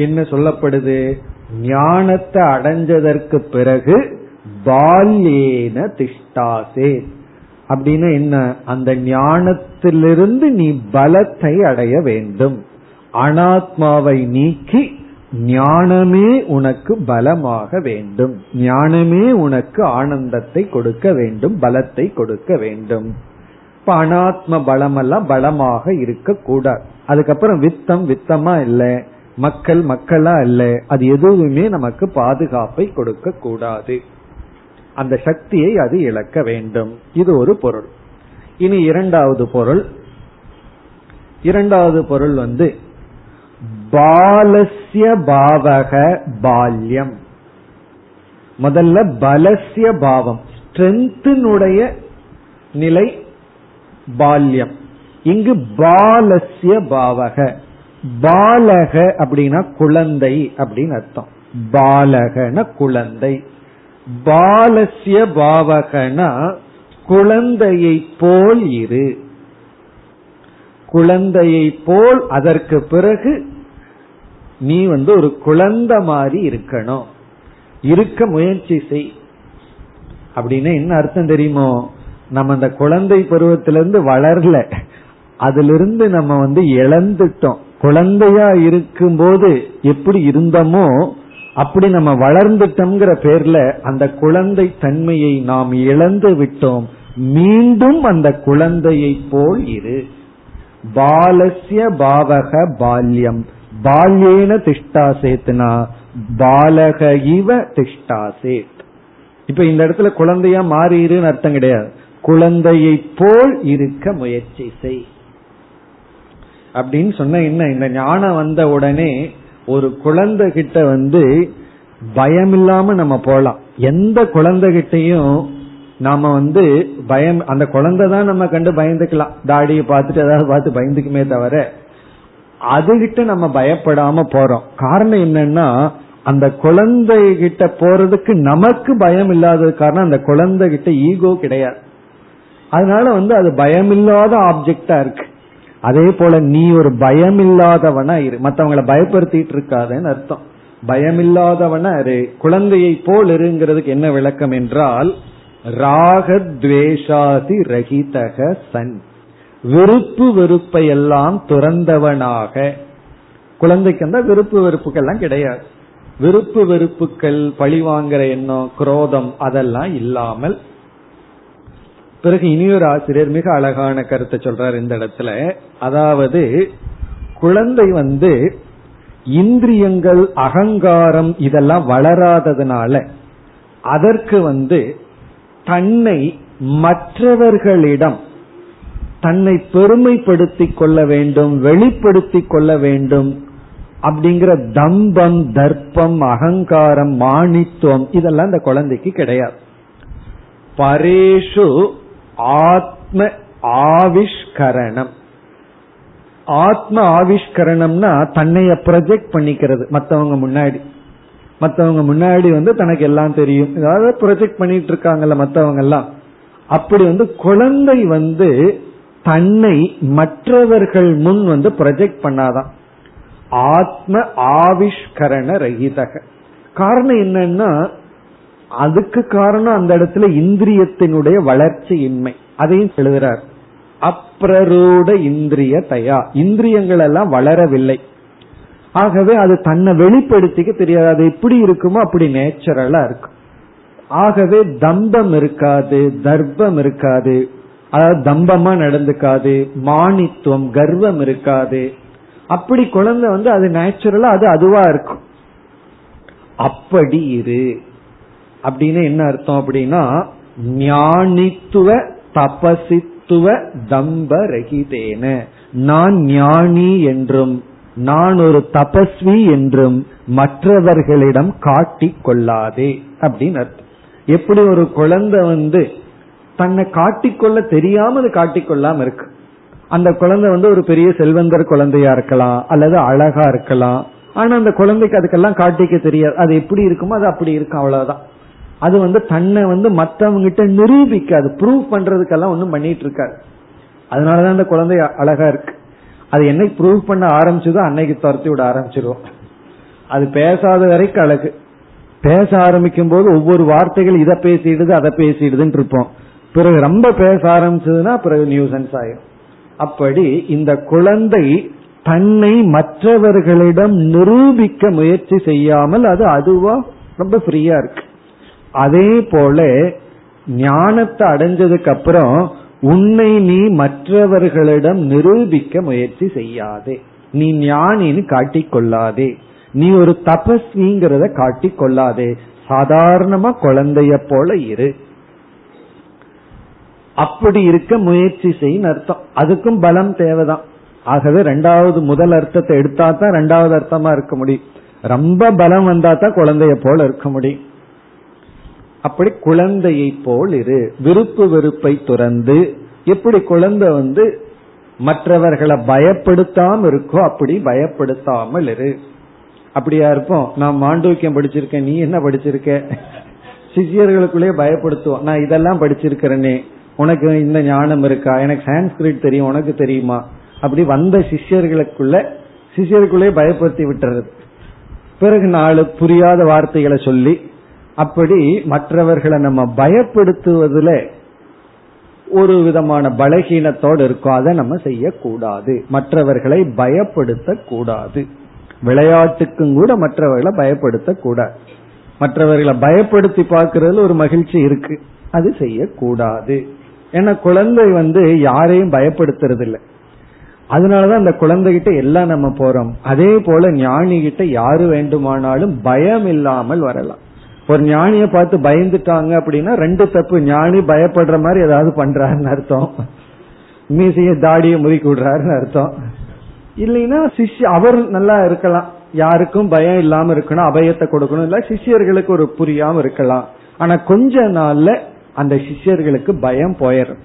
என்ன சொல்லப்படுது? ஞானத்தை அடைஞ்சதற்கு பிறகு பால்யேன திஷ்டாசே அப்படின்னு என்ன? அந்த ஞானத்திலிருந்து நீ பலத்தை அடைய வேண்டும். அனாத்மாவை நீக்கி ஞானமே உனக்கு பலமாக வேண்டும். ஞானமே உனக்கு ஆனந்தத்தை கொடுக்க வேண்டும், பலத்தை கொடுக்க வேண்டும். இப்ப அனாத்ம பலமெல்லாம் பலமாக இருக்க கூடாது. அதுக்கப்புறம் வித்தம் வித்தமா இல்லை, மக்கள் மக்களா இல்லை, அது எதுவுமே நமக்கு பாதுகாப்பை கொடுக்க கூடாது. அந்த சக்தியை அது இழக்க வேண்டும். இது ஒரு பொருள். இனி இரண்டாவது பொருள். இரண்டாவது பொருள் பாலஸ்ய பாவக பால்யம். முதல்ல பலஸ்ய பாவம், ஸ்ட்ரென்த்தினுடைய நிலை பால்யம். இங்கு பாலஸ்ய பாவக, பாலக அப்படின்னா குழந்தை அப்படின்னு அர்த்தம். பாலகன குழந்தை, பாலஸ்ய பாவகனா குழந்தையை போல் இரு, குழந்தையை போல் அதற்கு பிறகு நீ ஒரு குழந்தை மாதிரி இருக்கணும், இருக்க முயற்சி செய். அப்படின்னு என்ன அர்த்தம் தெரியுமோ, நம்ம அந்த குழந்தை பருவத்திலிருந்து வளரல, அதிலிருந்து நம்ம இழந்துட்டோம். குழந்தையா இருக்கும் போது எப்படி இருந்தோமோ அப்படி நம்ம வளர்ந்துட்டோம்ங்கிற பேர்ல அந்த குழந்தை தன்மையை நாம் இழந்து விட்டோம். மீண்டும் அந்த குழந்தையை போல் இரு. பாலஸ்ய பாவக பால்யம், பால்யேன திஷ்டாசேத்னா பாலக இவ திஷ்டாசேத். இப்ப இந்த இடத்துல குழந்தையா மாறிடுன்னு அர்த்தம் கிடையாது, குழந்தையை போல் இருக்க முயற்சி செய் அப்படின்னு சொன்ன என்ன, இந்த ஞானம் வந்த உடனே ஒரு குழந்தை கிட்ட பயம் இல்லாம நம்ம போலாம். எந்த குழந்தைகிட்டையும் நாம பயம், அந்த குழந்தை தான் நம்ம கண்டு பயந்துக்கலாம், தாடியை பார்த்துட்டு ஏதாவது பார்த்து பயந்துக்குமே தவிர அதுகிட்ட நம்ம பயப்படாம போறோம். காரணம் என்னன்னா, அந்த குழந்தைகிட்ட போறதுக்கு நமக்கு பயம் இல்லாதது. காரணம் அந்த குழந்தைகிட்ட ஈகோ கிடையாது, அதனால அது பயமில்லாத ஆப்ஜெக்டா இருக்கு. அதே போல நீ ஒரு பயமில்லாதவனா இரு, மற்றவங்களை பயப்படுத்திட்டு இருக்காதன்னு அர்த்தம். பயமில்லாதவனா இரு, குழந்தையை போல் இருங்கிறதுக்கு என்ன விளக்கம் என்றால், ராகத்வேஷாதி ரஹிதக சன், விருப்பு வெறுப்பை எல்லாம் துறந்தவனாக. குழந்தைக்கு அந்த விருப்பு வெறுப்புக்கெல்லாம் கிடையாது, விருப்பு வெறுப்புக்கள், பழிவாங்கிற எண்ணம், குரோதம் அதெல்லாம் இல்லாமல். பிறகு இனியொரு ஆசிரியர் மிக அழகான கருத்தை சொல்றார் இந்த இடத்துல. அதாவது குழந்தை இந்திரியங்கள், அகங்காரம் இதெல்லாம் வளராததுனால அதற்கு தன்னை மற்றவர்களிடம் தன்னை பெருமைப்படுத்திக் கொள்ள வேண்டும், வெளிப்படுத்திக் கொள்ள வேண்டும் அப்படிங்கிற தம்பம், தர்ப்பம், அகங்காரம், மானித்துவம் இதெல்லாம் இந்த குழந்தைக்கு கிடையாது. பரேஷு ஆத்ம ஆவிஷ்கரணம், ஆத்ம ஆவிஷ்கரணம்னா தன்னைய ப்ரொஜெக்ட் பண்ணிக்கிறது மற்றவங்க முன்னாடி. மற்றவங்க முன்னாடி தனக்கு எல்லாம் தெரியும், ஏதாவது ப்ரொஜெக்ட் பண்ணிட்டு இருக்காங்கல்ல மற்றவங்க எல்லாம். அப்படி குழந்தை தன்னை மற்றவர்கள் முன் ப்ரொஜெக்ட் பண்ணாதான் ஆத்ம ஆவிஷ்கரண ரஹிதக. காரணம் என்னன்னா, அதுக்கு காரணம் அந்த இடத்துல இந்திரியத்தினுடைய வளர்ச்சி இன்மை. அதையும் எழுதுறார், அப்ரூட இந்திரிய தயா, இந்திரியங்கள் எல்லாம் வளரவில்லை, ஆகவே அது தன்னை வெளிப்படுத்திக்க தெரியாது, அது எப்படி இருக்குமோ அப்படி நேச்சுரலா இருக்கும். ஆகவே தம்பம் இருக்காது, தர்ப்பம் இருக்காது, அதாவது தம்பமா நடந்துக்காது, மானித்துவம் கர்வம் இருக்காது. அப்படி குழந்தை அது நேச்சுரலா அது அதுவா இருக்கும். அப்படி இரு அப்படின்னு என்ன அர்த்தம் அப்படின்னா, ஞானித்துவ தபசித்துவ தம்ப ரகிதேன, நான் ஞானி என்றும் நான் ஒரு தபஸ்வி என்றும் மற்றவர்களிடம் காட்டிக் கொள்ளாதே அப்படின்னு அர்த்தம். எப்படி ஒரு குழந்தை தன்னை காட்டிக்கொள்ள தெரியாம அது காட்டிக்கொள்ளாம இருக்கு. அந்த குழந்தை ஒரு பெரிய செல்வந்தர் குழந்தையா இருக்கலாம், அல்லது அழகா இருக்கலாம், ஆனா அந்த குழந்தைக்கு அதுக்கெல்லாம் காட்டிக்க தெரியாது, அது எப்படி இருக்குமோ அது அப்படி இருக்கும், அவ்வளவுதான். அது தன்னை மற்றவங்கிட்ட நிரூபிக்காது, ப்ரூவ் பண்றதுக்கெல்லாம் ஒண்ணும் பண்ணிட்டு இருக்காது. அதனாலதான் அந்த குழந்தை அழகா இருக்கு. அது என்னைக்கு ப்ரூவ் பண்ண ஆரம்பிச்சதோ அன்னைக்கு துரத்தி விட ஆரம்பிச்சிருவோம். அது பேசாத வரைக்கும் அழகு, பேச ஆரம்பிக்கும் போது ஒவ்வொரு வார்த்தைகள் இதை பேசிடுது அதை பேசிடுதுன்னு இருப்போம். பிறகு ரொம்ப பேச ஆரம்பிச்சதுன்னா பிறகு நியூசன்ஸ் ஆயிடும். அப்படி இந்த குழந்தை தன்னை மற்றவர்களிடம் நிரூபிக்க முயற்சி செய்யாமல் அது அதுவா ரொம்ப ஃப்ரீயா இருக்கு. அதே போல ஞானத்தை அடைஞ்சதுக்கு அப்புறம் உன்னை நீ மற்றவர்களிடம் நிரூபிக்க முயற்சி செய்யாதே, நீ ஞானின்னு காட்டிக்கொள்ளாதே, நீ ஒரு தபஸ்விங்கிறத காட்டிக்கொள்ளாதே, சாதாரணமா குழந்தைய போல இரு, அப்படி இருக்க முயற்சி செய்யும் அர்த்தம். அதுக்கும் பலம் தேவைதான். ஆகவே ரெண்டாவது முதல் அர்த்தத்தை எடுத்தா தான் ரெண்டாவது அர்த்தமா இருக்க முடியும். ரொம்ப பலம் வந்தா தான் குழந்தைய போல இருக்க முடியும். அப்படி குழந்தையை போல் இரு, விருப்பு வெறுப்பை துறந்து. எப்படி குழந்தை மற்றவர்களை பயப்படுத்தாம இருக்கோ அப்படி பயப்படுத்தாமல் இரு. அப்படியா இருப்போம். நான் மாண்டூக்கியம் படிச்சிருக்கேன், நீ என்ன படிச்சிருக்க? சிஷியர்களுக்குள்ளேயே பயப்படுத்துவோம். நான் இதெல்லாம் படிச்சிருக்கிறேனே, உனக்கு இந்த ஞானம் இருக்கா? எனக்கு சான்ஸ்கிரிட் தெரியும், உனக்கு தெரியுமா? அப்படி வந்த சிஷியர்களுக்குள்ளே பயப்படுத்தி விட்டுறது. பிறகு நாலு புரியாத வார்த்தைகளை சொல்லி அப்படி மற்றவர்களை நம்ம பயப்படுத்துவதுல ஒரு விதமான பலகீனத்தோடு இருக்கும். அதை நம்ம செய்யக்கூடாது, மற்றவர்களை பயப்படுத்த கூடாது. விளையாட்டுக்கும் கூட மற்றவர்களை பயப்படுத்த கூடாது. மற்றவர்களை பயப்படுத்தி பார்க்கறதுல ஒரு மகிழ்ச்சி இருக்கு, அது செய்யக்கூடாது. ஏன்னா குழந்தை யாரையும் பயப்படுத்துறது இல்லை, அதனாலதான் அந்த குழந்தைகிட்ட எல்லாம் நம்ம போறோம். அதே போல ஞானிகிட்ட யாரு வேண்டுமானாலும் பயம் இல்லாமல் வரலாம். ஒரு ஞானிய பார்த்து பயந்துட்டாங்க அப்படின்னா ரெண்டு தப்பு. ஞானி பயப்படுற மாதிரி ஏதாவது பண்றாருன்னு அர்த்தம், மீசைய தாடிய முறுக்கி விடுறாருன்னு அர்த்தம். இல்லைன்னா சிஷ்ய அவர் நல்லா இருக்கலாம், யாருக்கும் பயம் இல்லாம இருக்கணும், அபயத்தை கொடுக்கணும், இல்ல சிஷியர்களுக்கு ஒரு புரியாம இருக்கலாம். ஆனா கொஞ்ச நாள்ல அந்த சிஷியர்களுக்கு பயம் போயிடும்.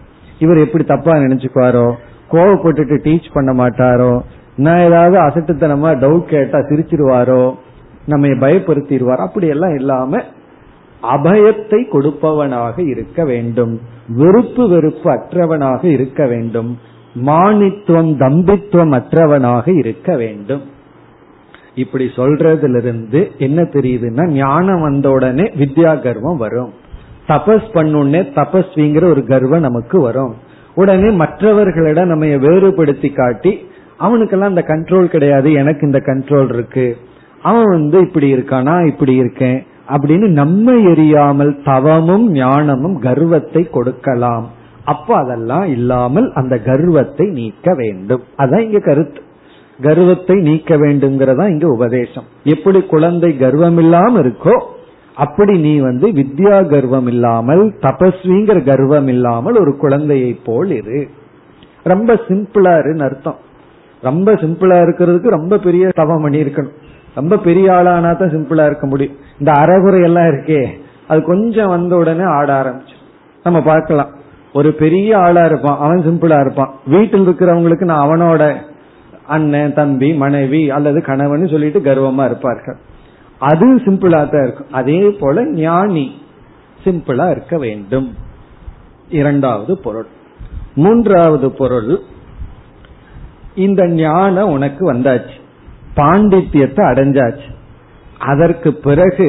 இவர் எப்படி தப்பா நினைச்சுக்குவாரோ, கோவப்பட்டுட்டு டீச் பண்ண மாட்டாரோ, நான் ஏதாவது அசட்டுத்தனமா டவுட் கேட்டா சிரிச்சிருவாரோ, நம்ம பயப்படுத்திடுவார். அப்படி எல்லாம் இல்லாம அபயத்தை கொடுப்பவனாக இருக்க வேண்டும், வெறுப்பு வெறுப்பு அற்றவனாக இருக்க வேண்டும், மானித்துவம் தம்பித்துவம் அற்றவனாக இருக்க வேண்டும். இப்படி சொல்றதிலிருந்து என்ன தெரியுதுன்னா, ஞானம் வந்த உடனே வித்யா கர்வம் வரும், தபஸ் பண்ணுன்னே தபஸ்விங்கிற ஒரு கர்வம் நமக்கு வரும். உடனே மற்றவர்களிடம் நம்ம வேறுபடுத்தி காட்டி, அவனுக்கெல்லாம் இந்த கண்ட்ரோல் கிடையாது, எனக்கு இந்த கண்ட்ரோல் இருக்கு, அவன் இப்படி இருக்கானா இப்படி இருக்கேன் அப்படின்னு நம்ம எரியாமல் தவமும் ஞானமும் கர்வத்தை கொடுக்கலாம். அப்ப அதெல்லாம் இல்லாமல் அந்த கர்வத்தை நீக்க வேண்டும். அதான் இங்க கருத்து, கர்வத்தை நீக்க வேண்டும்ங்கிறதா இங்க உபதேசம். எப்படி குழந்தை கர்வம் இல்லாம இருக்கோ அப்படி நீ வித்யா கர்வம் இல்லாமல் தபஸ்விங்கிற கர்வம் இல்லாமல் ஒரு குழந்தையை போல் இரு. ரொம்ப சிம்பிளா இருன்னு அர்த்தம். ரொம்ப சிம்பிளா இருக்கிறதுக்கு ரொம்ப பெரிய தவம் பண்ணி இருக்கணும், ரொம்ப பெரிய ஆளானா தான் சிம்பிளா இருக்க முடியும். இந்த அறகுறை எல்லாம் இருக்கே, அது கொஞ்சம் வந்த உடனே ஆட ஆரம்பிச்சு நம்ம பார்க்கலாம். ஒரு பெரிய ஆளா இருப்பான், அவன் சிம்பிளா இருப்பான். வீட்டில் இருக்கிறவங்களுக்கு நான் அவனோட அண்ணன் தம்பி மனைவி அல்லது கணவன் சொல்லிட்டு கர்வமா இருப்பார்கள், அது சிம்பிளா தான் இருக்கும். அதே போல ஞானி சிம்பிளா இருக்க வேண்டும். இரண்டாவது பொருள். மூன்றாவது பொருள், இந்த ஞானம் உனக்கு வந்தாச்சு, பாண்டித்யத்தை அடைஞ்சாச்சு, அதற்கு பிறகு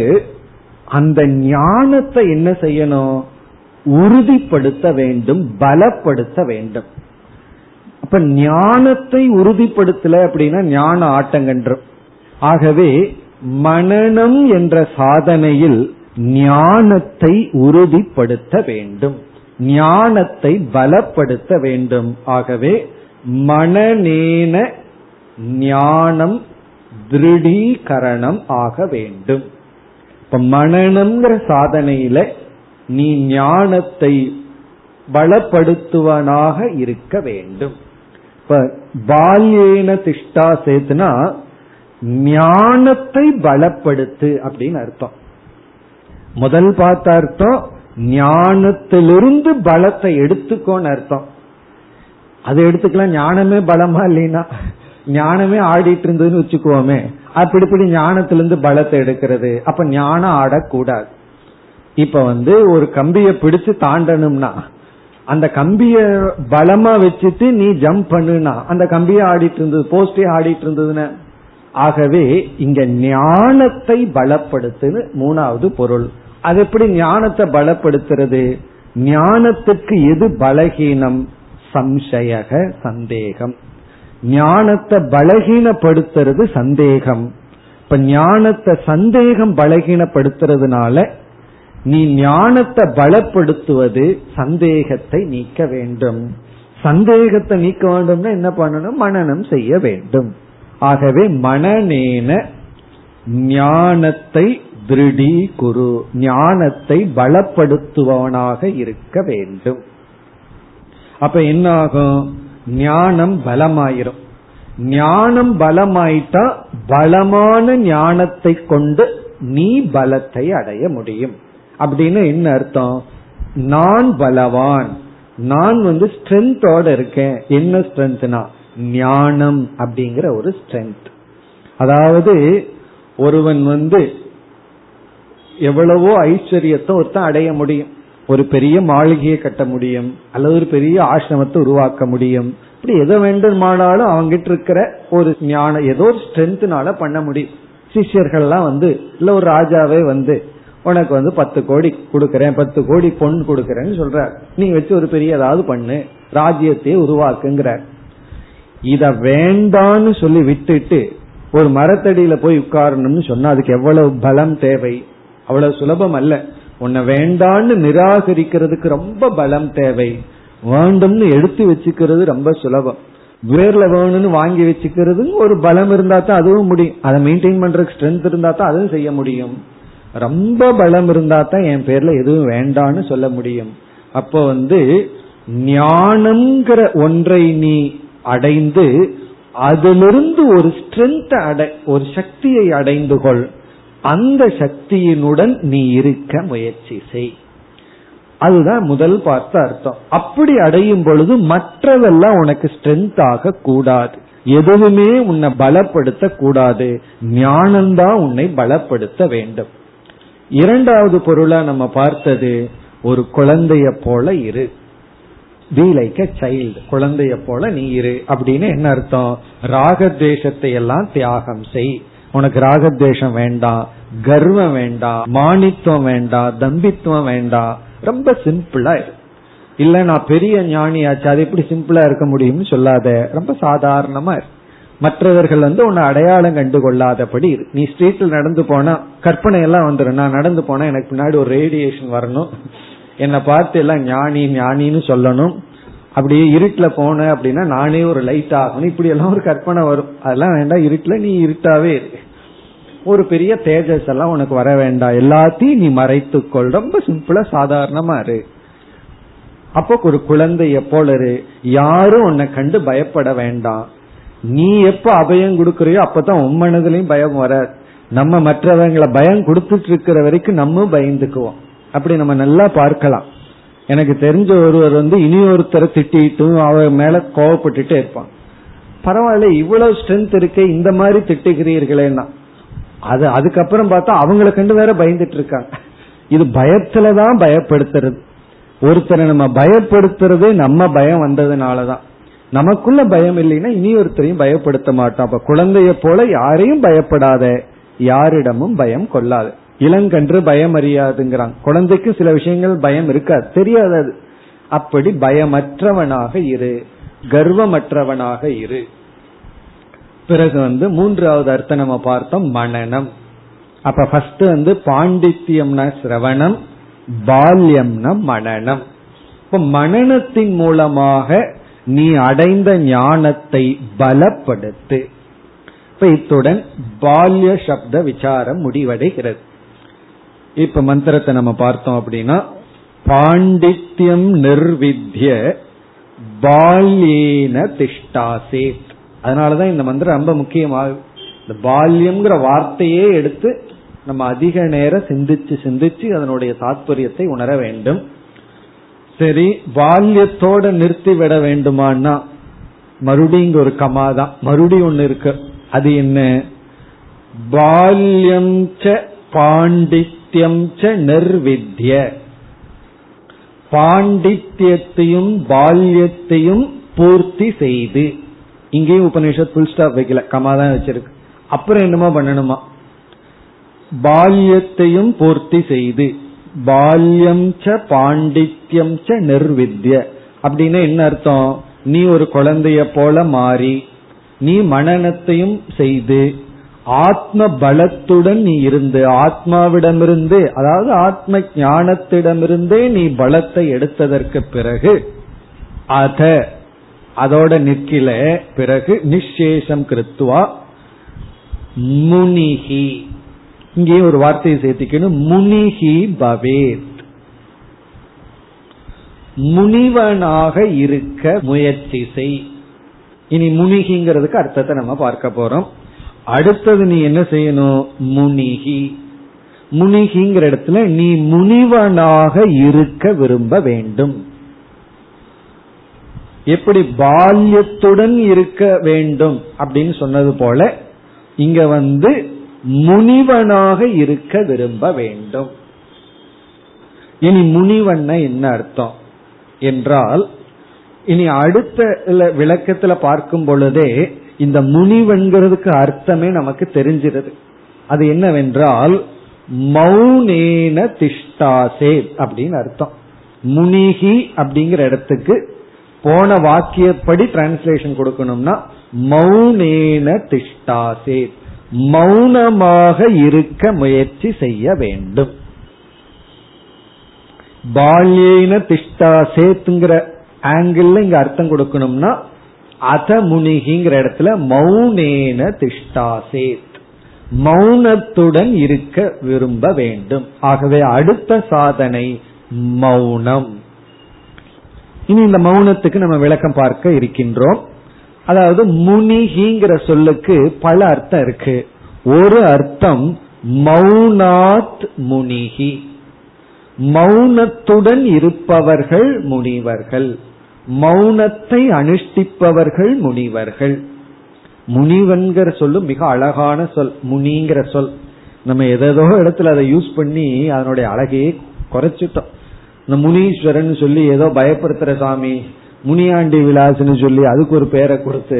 அந்த ஞானத்தை என்ன செய்யணும்? உறுதிப்படுத்த வேண்டும், பலப்படுத்த வேண்டும். அப்ப ஞானத்தை உறுதிப்படுத்தல அப்படின்னா ஞான ஆட்டங்கன்றும். ஆகவே மனனம் என்ற சாதனையில் ஞானத்தை உறுதிப்படுத்த வேண்டும், ஞானத்தை பலப்படுத்த வேண்டும். ஆகவே மனநேன ஞானம் திருடீகரணம் ஆக வேண்டும். இப்ப மனனம்ங்கிற சாதனையில நீ ஞானத்தை பலப்படுத்துவனாக இருக்க வேண்டும். இப்ப பால்யேன திஷ்டா சேத்னா ஞானத்தை பலப்படுத்து அப்படின்னு அர்த்தம். முதல் பார்த்த அர்த்தம் ஞானத்திலிருந்து பலத்தை எடுத்துக்கோன்னு அர்த்தம். அதை எடுத்துக்கலாம். ஞானமே பலமா இல்லைன்னா, ஞானமே ஆடிட்டு இருந்ததுன்னு வச்சுக்குவோமே, அப்படி இப்படி ஞானத்திலிருந்து பலத்தை எடுக்கிறது. அப்ப ஞானம் ஆடக்கூடாது. இப்ப ஒரு கம்பிய பிடிச்சு தாண்டணும்னா அந்த கம்பிய பலமா வச்சுட்டு நீ ஜம்ப் பண்ணுனா அந்த கம்பிய ஆடிட்டு இருந்தது, போஸ்டே ஆடிட்டு இருந்ததுன்னு. ஆகவே இங்க ஞானத்தை பலப்படுத்துன்னு மூணாவது பொருள். அது எப்படி ஞானத்தை பலப்படுத்துறது? ஞானத்துக்கு எது பலகீனம்? சம்சய, சந்தேகம். ஞானத்தை பலகீனப்படுத்துறது சந்தேகம். இப்ப ஞானத்தை சந்தேகம் பலகீனப்படுத்துறதுனால நீ ஞானத்தை பலப்படுத்துவது சந்தேகத்தை நீக்க வேண்டும். சந்தேகத்தை நீக்க வேண்டும்னா என்ன பண்ணணும்? மனனம் செய்ய வேண்டும். ஆகவே மனநேன ஞானத்தை திருடீகுரு, ஞானத்தை பலப்படுத்துவனாக இருக்க வேண்டும். அப்ப என்ன ஆகும்? ஞானம் பலமாயிரும். ஞானம் பலமாயிட்டா பலமான ஞானத்தை கொண்டு நீ பலத்தை அடைய முடியும். அப்படின்னு என்ன அர்த்தம்? நான் பலவான், நான் ஸ்ட்ரென்த்தோட இருக்கேன். என்ன ஸ்ட்ரென்த்னா ஞானம் அப்படிங்கிற ஒரு ஸ்ட்ரென்த். அதாவது ஒருவன் எவ்வளவோ ஐஸ்வர்யத்தை ஒருத்தன் அடைய முடியும், ஒரு பெரிய மாளிகையை கட்ட முடியும், அல்லது ஒரு பெரிய ஆசிரமத்தை உருவாக்க முடியும். இப்படி எதை வேண்டுமானாலும் அவங்கிட்ட இருக்கிற ஒரு ஞான ஏதோ ஒரு ஸ்ட்ரென்த்னால பண்ண முடியும். சிஷ்யர்கள்லாம் இல்ல ஒரு ராஜாவே உனக்கு 10 கோடி கொடுக்கறேன், 10 கோடி பொன் கொடுக்கறேன்னு சொல்ற, நீ வச்சு ஒரு பெரிய ஏதாவது பண்ணு, ராஜ்யத்தையே உருவாக்குங்கிற. இத வேண்டான்னு சொல்லி விட்டுட்டு ஒரு மரத்தடியில போய் உட்காரணும்னு சொன்னா அதுக்கு எவ்வளவு பலம் தேவை, அவ்வளவு சுலபம் அல்ல. உன்னை வேண்டான்னு நிராகரிக்கிறதுக்கு ரொம்ப பலம் தேவை, வேண்டும்னு எடுத்து வச்சுக்கிறது ரொம்ப சுலபம், வேர்ல வேணும்னு வாங்கி வச்சுக்கிறது ஒரு பலம் இருந்தா தான் அதுவும் முடியும், அதை மெயின்டைன் பண்றதுக்கு ஸ்ட்ரென்த் இருந்தா தான் அதுவும் செய்ய முடியும். ரொம்ப பலம் இருந்தா தான் என் பேர்ல எதுவும் வேண்டான்னு சொல்ல முடியும். அப்ப ஞானம்ங்கிற ஒன்றை நீ அடைந்து அதிலிருந்து ஒரு ஸ்ட்ரென்த் ஒரு சக்தியை அடைந்து கொள், அந்த சக்தியினுடன் நீ இருக்க முயற்சி செய். அதுதான் முதல் பார்த்த அர்த்தம். அப்படி அடையும் பொழுது மற்றதெல்லாம் உனக்கு ஸ்ட்ரென்த் ஆக கூடாது, எதுவுமே உன்னை பலப்படுத்த கூடாது, ஞானம்தான் உன்னை பலப்படுத்த வேண்டும். இரண்டாவது பொருளா நம்ம பார்த்தது ஒரு குழந்தைய போல இரு, be like a child, குழந்தைய போல நீ இரு. அப்படின்னு என்ன அர்த்தம்? ராகத்வேஷத்தை எல்லாம் தியாகம் செய், உனக்கு ராகத்வேஷம் வேண்டாம், கர்வம் வேண்டாம், மானித்துவம் வேண்டாம், தம்பித்துவம் வேண்டாம், ரொம்ப சிம்பிளா இரு. இல்ல நான் பெரிய ஞானியாச்சு அது எப்படி சிம்பிளா இருக்க முடியும்னு சொல்லாத, ரொம்ப சாதாரணமா இரு. மற்றவர்கள் உன்னை அடையாளம் கண்டு கொள்ளாதபடி இரு. நீ ஸ்ட்ரீட்ல நடந்து போனா கற்பனை எல்லாம் வந்துடும், நான் நடந்து போனா எனக்கு பின்னாடி ஒரு ரேடியேஷன் வரணும், என்னை பார்த்து எல்லாம் ஞானி ஞானின்னு சொல்லணும், அப்படியே இருட்டுல போன அப்படின்னா நானே ஒரு லைட் ஆகணும், இப்படி எல்லாம் ஒரு கற்பனை வரும். அதெல்லாம் வேண்டாம், இருட்டுல நீ இருட்டாவே இரு. ஒரு பெரிய தேஜஸ் எல்லாம் உனக்கு வர வேண்டாம், எல்லாத்தையும் நீ மறைத்துக்கொள், ரொம்ப சிம்பிளா சாதாரணமா இரு. அப்போ ஒரு குழந்தைய போல இரு, யாரும் உன்னை கண்டு பயப்பட வேண்டாம். நீ எப்ப அபயம் கொடுக்கறியோ அப்பதான் உன் மனதிலையும் பயம் வராது. நம்ம மற்றவங்களை பயம் கொடுத்துட்டு இருக்கிற வரைக்கும் நம்ம பயந்துக்குவோம். அப்படி நம்ம நல்லா பார்க்கலாம். எனக்கு தெரிஞ்ச ஒருவர் இனி ஒருத்தரை திட்டிட்டும் அவன் மேல கோவப்பட்டுட்டே இருப்பான். பரவாயில்ல, இவ்வளவு ஸ்ட்ரென்த் இருக்கே, இந்த மாதிரி திட்டுகிறீர்களேன்னா அது அதுக்கப்புறம் பார்த்தா அவங்களை கண்டு வேற பயந்துட்டு இருக்காங்க. இது பயத்துலதான் பயப்படுத்துறது. ஒருத்தரை நம்ம பயப்படுத்துறது நம்ம பயம் வந்ததுனாலதான். நமக்குள்ள பயம் இல்லைன்னா இனி ஒருத்தரையும் பயப்படுத்த மாட்டோம். அப்ப குழந்தைய போல யாரையும் பயப்படாத, யாரிடமும் பயம் கொள்ளாது. இளங்கன்று பயம் அறியாதுங்கிறான். குழந்தைக்கு சில விஷயங்கள் பயம் இருக்காது, தெரியாதது. அப்படி பயமற்றவனாக இரு, கர்வமற்றவனாக இரு. பிறகு மூன்றாவது அர்த்தம் நம்ம பார்த்தோம், மனனம். அப்ப ஃபர்ஸ்ட் பாண்டித்யம்னா சிரவணம், பால்யம்னா மனனம். இப்ப மனனத்தின் மூலமாக நீ அடைந்த ஞானத்தை பலப்படுத்து. இப்ப இத்துடன் பால்ய சப்த விசாரம் முடிவடைகிறது. இப்ப மந்திரத்தை நம்ம பார்த்தோம் அப்படின்னா, பாண்டித்யம் நிர்வித்ய பால்யேன திஷ்டாசே. அதனாலதான் இந்த மந்திரம் ரொம்ப முக்கியமாகும். இந்த பால்யம்ங்கிற வார்த்தையே எடுத்து நம்ம அதிக நேரம் சிந்திச்சு சிந்திச்சு அதனுடைய தாத்பரியத்தை உணர வேண்டும். சரி, பால்யத்தோட நிறுத்தி விட வேண்டுமான்னா மறுபடியும் ஒரு கமாதான், மறுபடியும் ஒண்ணு இருக்கு. அது என்ன? பால்யம் ச பாண்டித்யம் ச நிர்வித்ய. பாண்டித்யத்தையும் பால்யத்தையும் பூர்த்தி செய்து. இங்கேயும் உபநிஷத் புல் ஸ்டாப் வைக்கல, கமாதான் வச்சிருக்கு. அப்புறம் என்னமா பண்ணணுமா? பால்யத்தையும் பூர்த்தி செய்து. பால்யம் ச பாண்டித்யம் ச நிர்வித்ய அப்படின்னு என்ன அர்த்தம்? நீ ஒரு குழந்தைய போல மாறி நீ மனனத்தையும் செய்து ஆத்ம பலத்துடன் நீ இருந்து, ஆத்மாவிடமிருந்து, அதாவது ஆத்ம ஞானத்திடமிருந்தே நீ பலத்தை எடுத்ததற்கு பிறகு அத அதோட நிற்கில. பிறகு நிச்சேஷம் கிருத்துவா முனிஹி. இங்கே ஒரு வார்த்தையை சேர்த்திக்கணும், முனிஹி பவேத். முனிவனாக இருக்க முயற்சி செய். இனி முனிஹிங்கிறதுக்கு அர்த்தத்தை நம்ம பார்க்க போறோம். அடுத்தது நீ என்ன செய்யணும்? முனிஹி. முனிஹிங்கிற இடத்துல நீ முனிவனாக இருக்க விரும்ப வேண்டும். எப்படி பால்யத்துடன் இருக்க வேண்டும் அப்படின்னு சொன்னது போல இங்க முனிவனாக இருக்க விரும்ப வேண்டும். இனி முனிவன் என்ன அர்த்தம் என்றால், இனி அடுத்த விளக்கத்துல பார்க்கும் பொழுதே இந்த முனிவன்கிறதுக்கு அர்த்தமே நமக்கு தெரிஞ்சிருது. அது என்னவென்றால் மௌனேன திஷ்டாசே அப்படின்னு அர்த்தம். முனிகி அப்படிங்கிற இடத்துக்கு போன வாக்கியப்படி டிரான்ஸ்லேஷன் கொடுக்கணும்னா மௌனேன திஷ்டாசே, மௌனமாக இருக்க முயற்சி செய்ய வேண்டும். பால்யேன திஷ்டாசேத்ங்கிற ஆங்கிள் இங்க அர்த்தம் கொடுக்கணும்னா அத முனிகிங்கிற இடத்துல மௌனேன திஷ்டாசேத், மௌனத்துடன் இருக்க விரும்ப வேண்டும். ஆகவே அடுத்த சாதனை மௌனம். இனி இந்த மௌனத்துக்கு நம்ம விளக்கம் பார்க்க இருக்கின்றோம். அதாவது முனிகிங்கிற சொல்லுக்கு பல அர்த்தம் இருக்கு. ஒரு அர்த்தம் மௌனாத் முனிகி, மௌனத்துடன் இருப்பவர்கள் முனிவர்கள், மௌனத்தை அனுஷ்டிப்பவர்கள் முனிவர்கள். முனிவன்கிற சொல்லு மிக அழகான சொல். முனிங்கிற சொல் நம்ம ஏதோ இடத்துல அதை யூஸ் பண்ணி அதனுடைய அழகையே குறைச்சிட்டோம். இந்த முனீஸ்வரன் சொல்லி ஏதோ பயப்படுத்துற சாமி, முனியாண்டி விலாசுன்னு சொல்லி அதுக்கு ஒரு பேரை கொடுத்து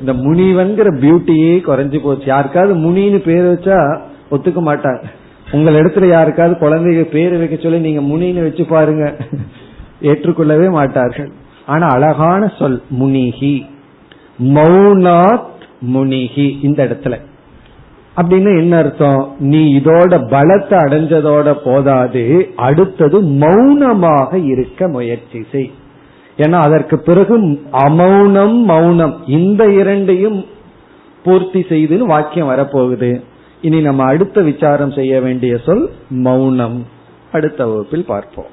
இந்த முனிவன்கிற பியூட்டியே குறைஞ்சி போச்சு. யாருக்காவது முனின்னு பேர் வச்சா ஒத்துக்க மாட்டாங்க. உங்கள் இடத்துல யாருக்காவது குழந்தைங்க பேர் வைக்க சொல்லி நீங்க முனின்னு வச்சு பாருங்க, ஏற்றுக்கொள்ளவே மாட்டார்கள். ஆனா அழகான சொல் முனிகி, மௌனாத் முனிகி. இந்த இடத்துல அப்படின்னு என்ன அர்த்தம்? நீ இதோட பலத்தை அடைஞ்சதோட போதாது, அடுத்தது மௌனமாக இருக்க முயற்சி செய். ஏன்னா அதற்கு பிறகு அமௌனம் மௌனம் இந்த இரண்டையும் பூர்த்தி செய்துன்னு வாக்கியம் வரப்போகுது. இனி நம்ம அடுத்த விசாரம் செய்ய வேண்டிய சொல் மௌனம். அடுத்த வகுப்பில் பார்ப்போம்.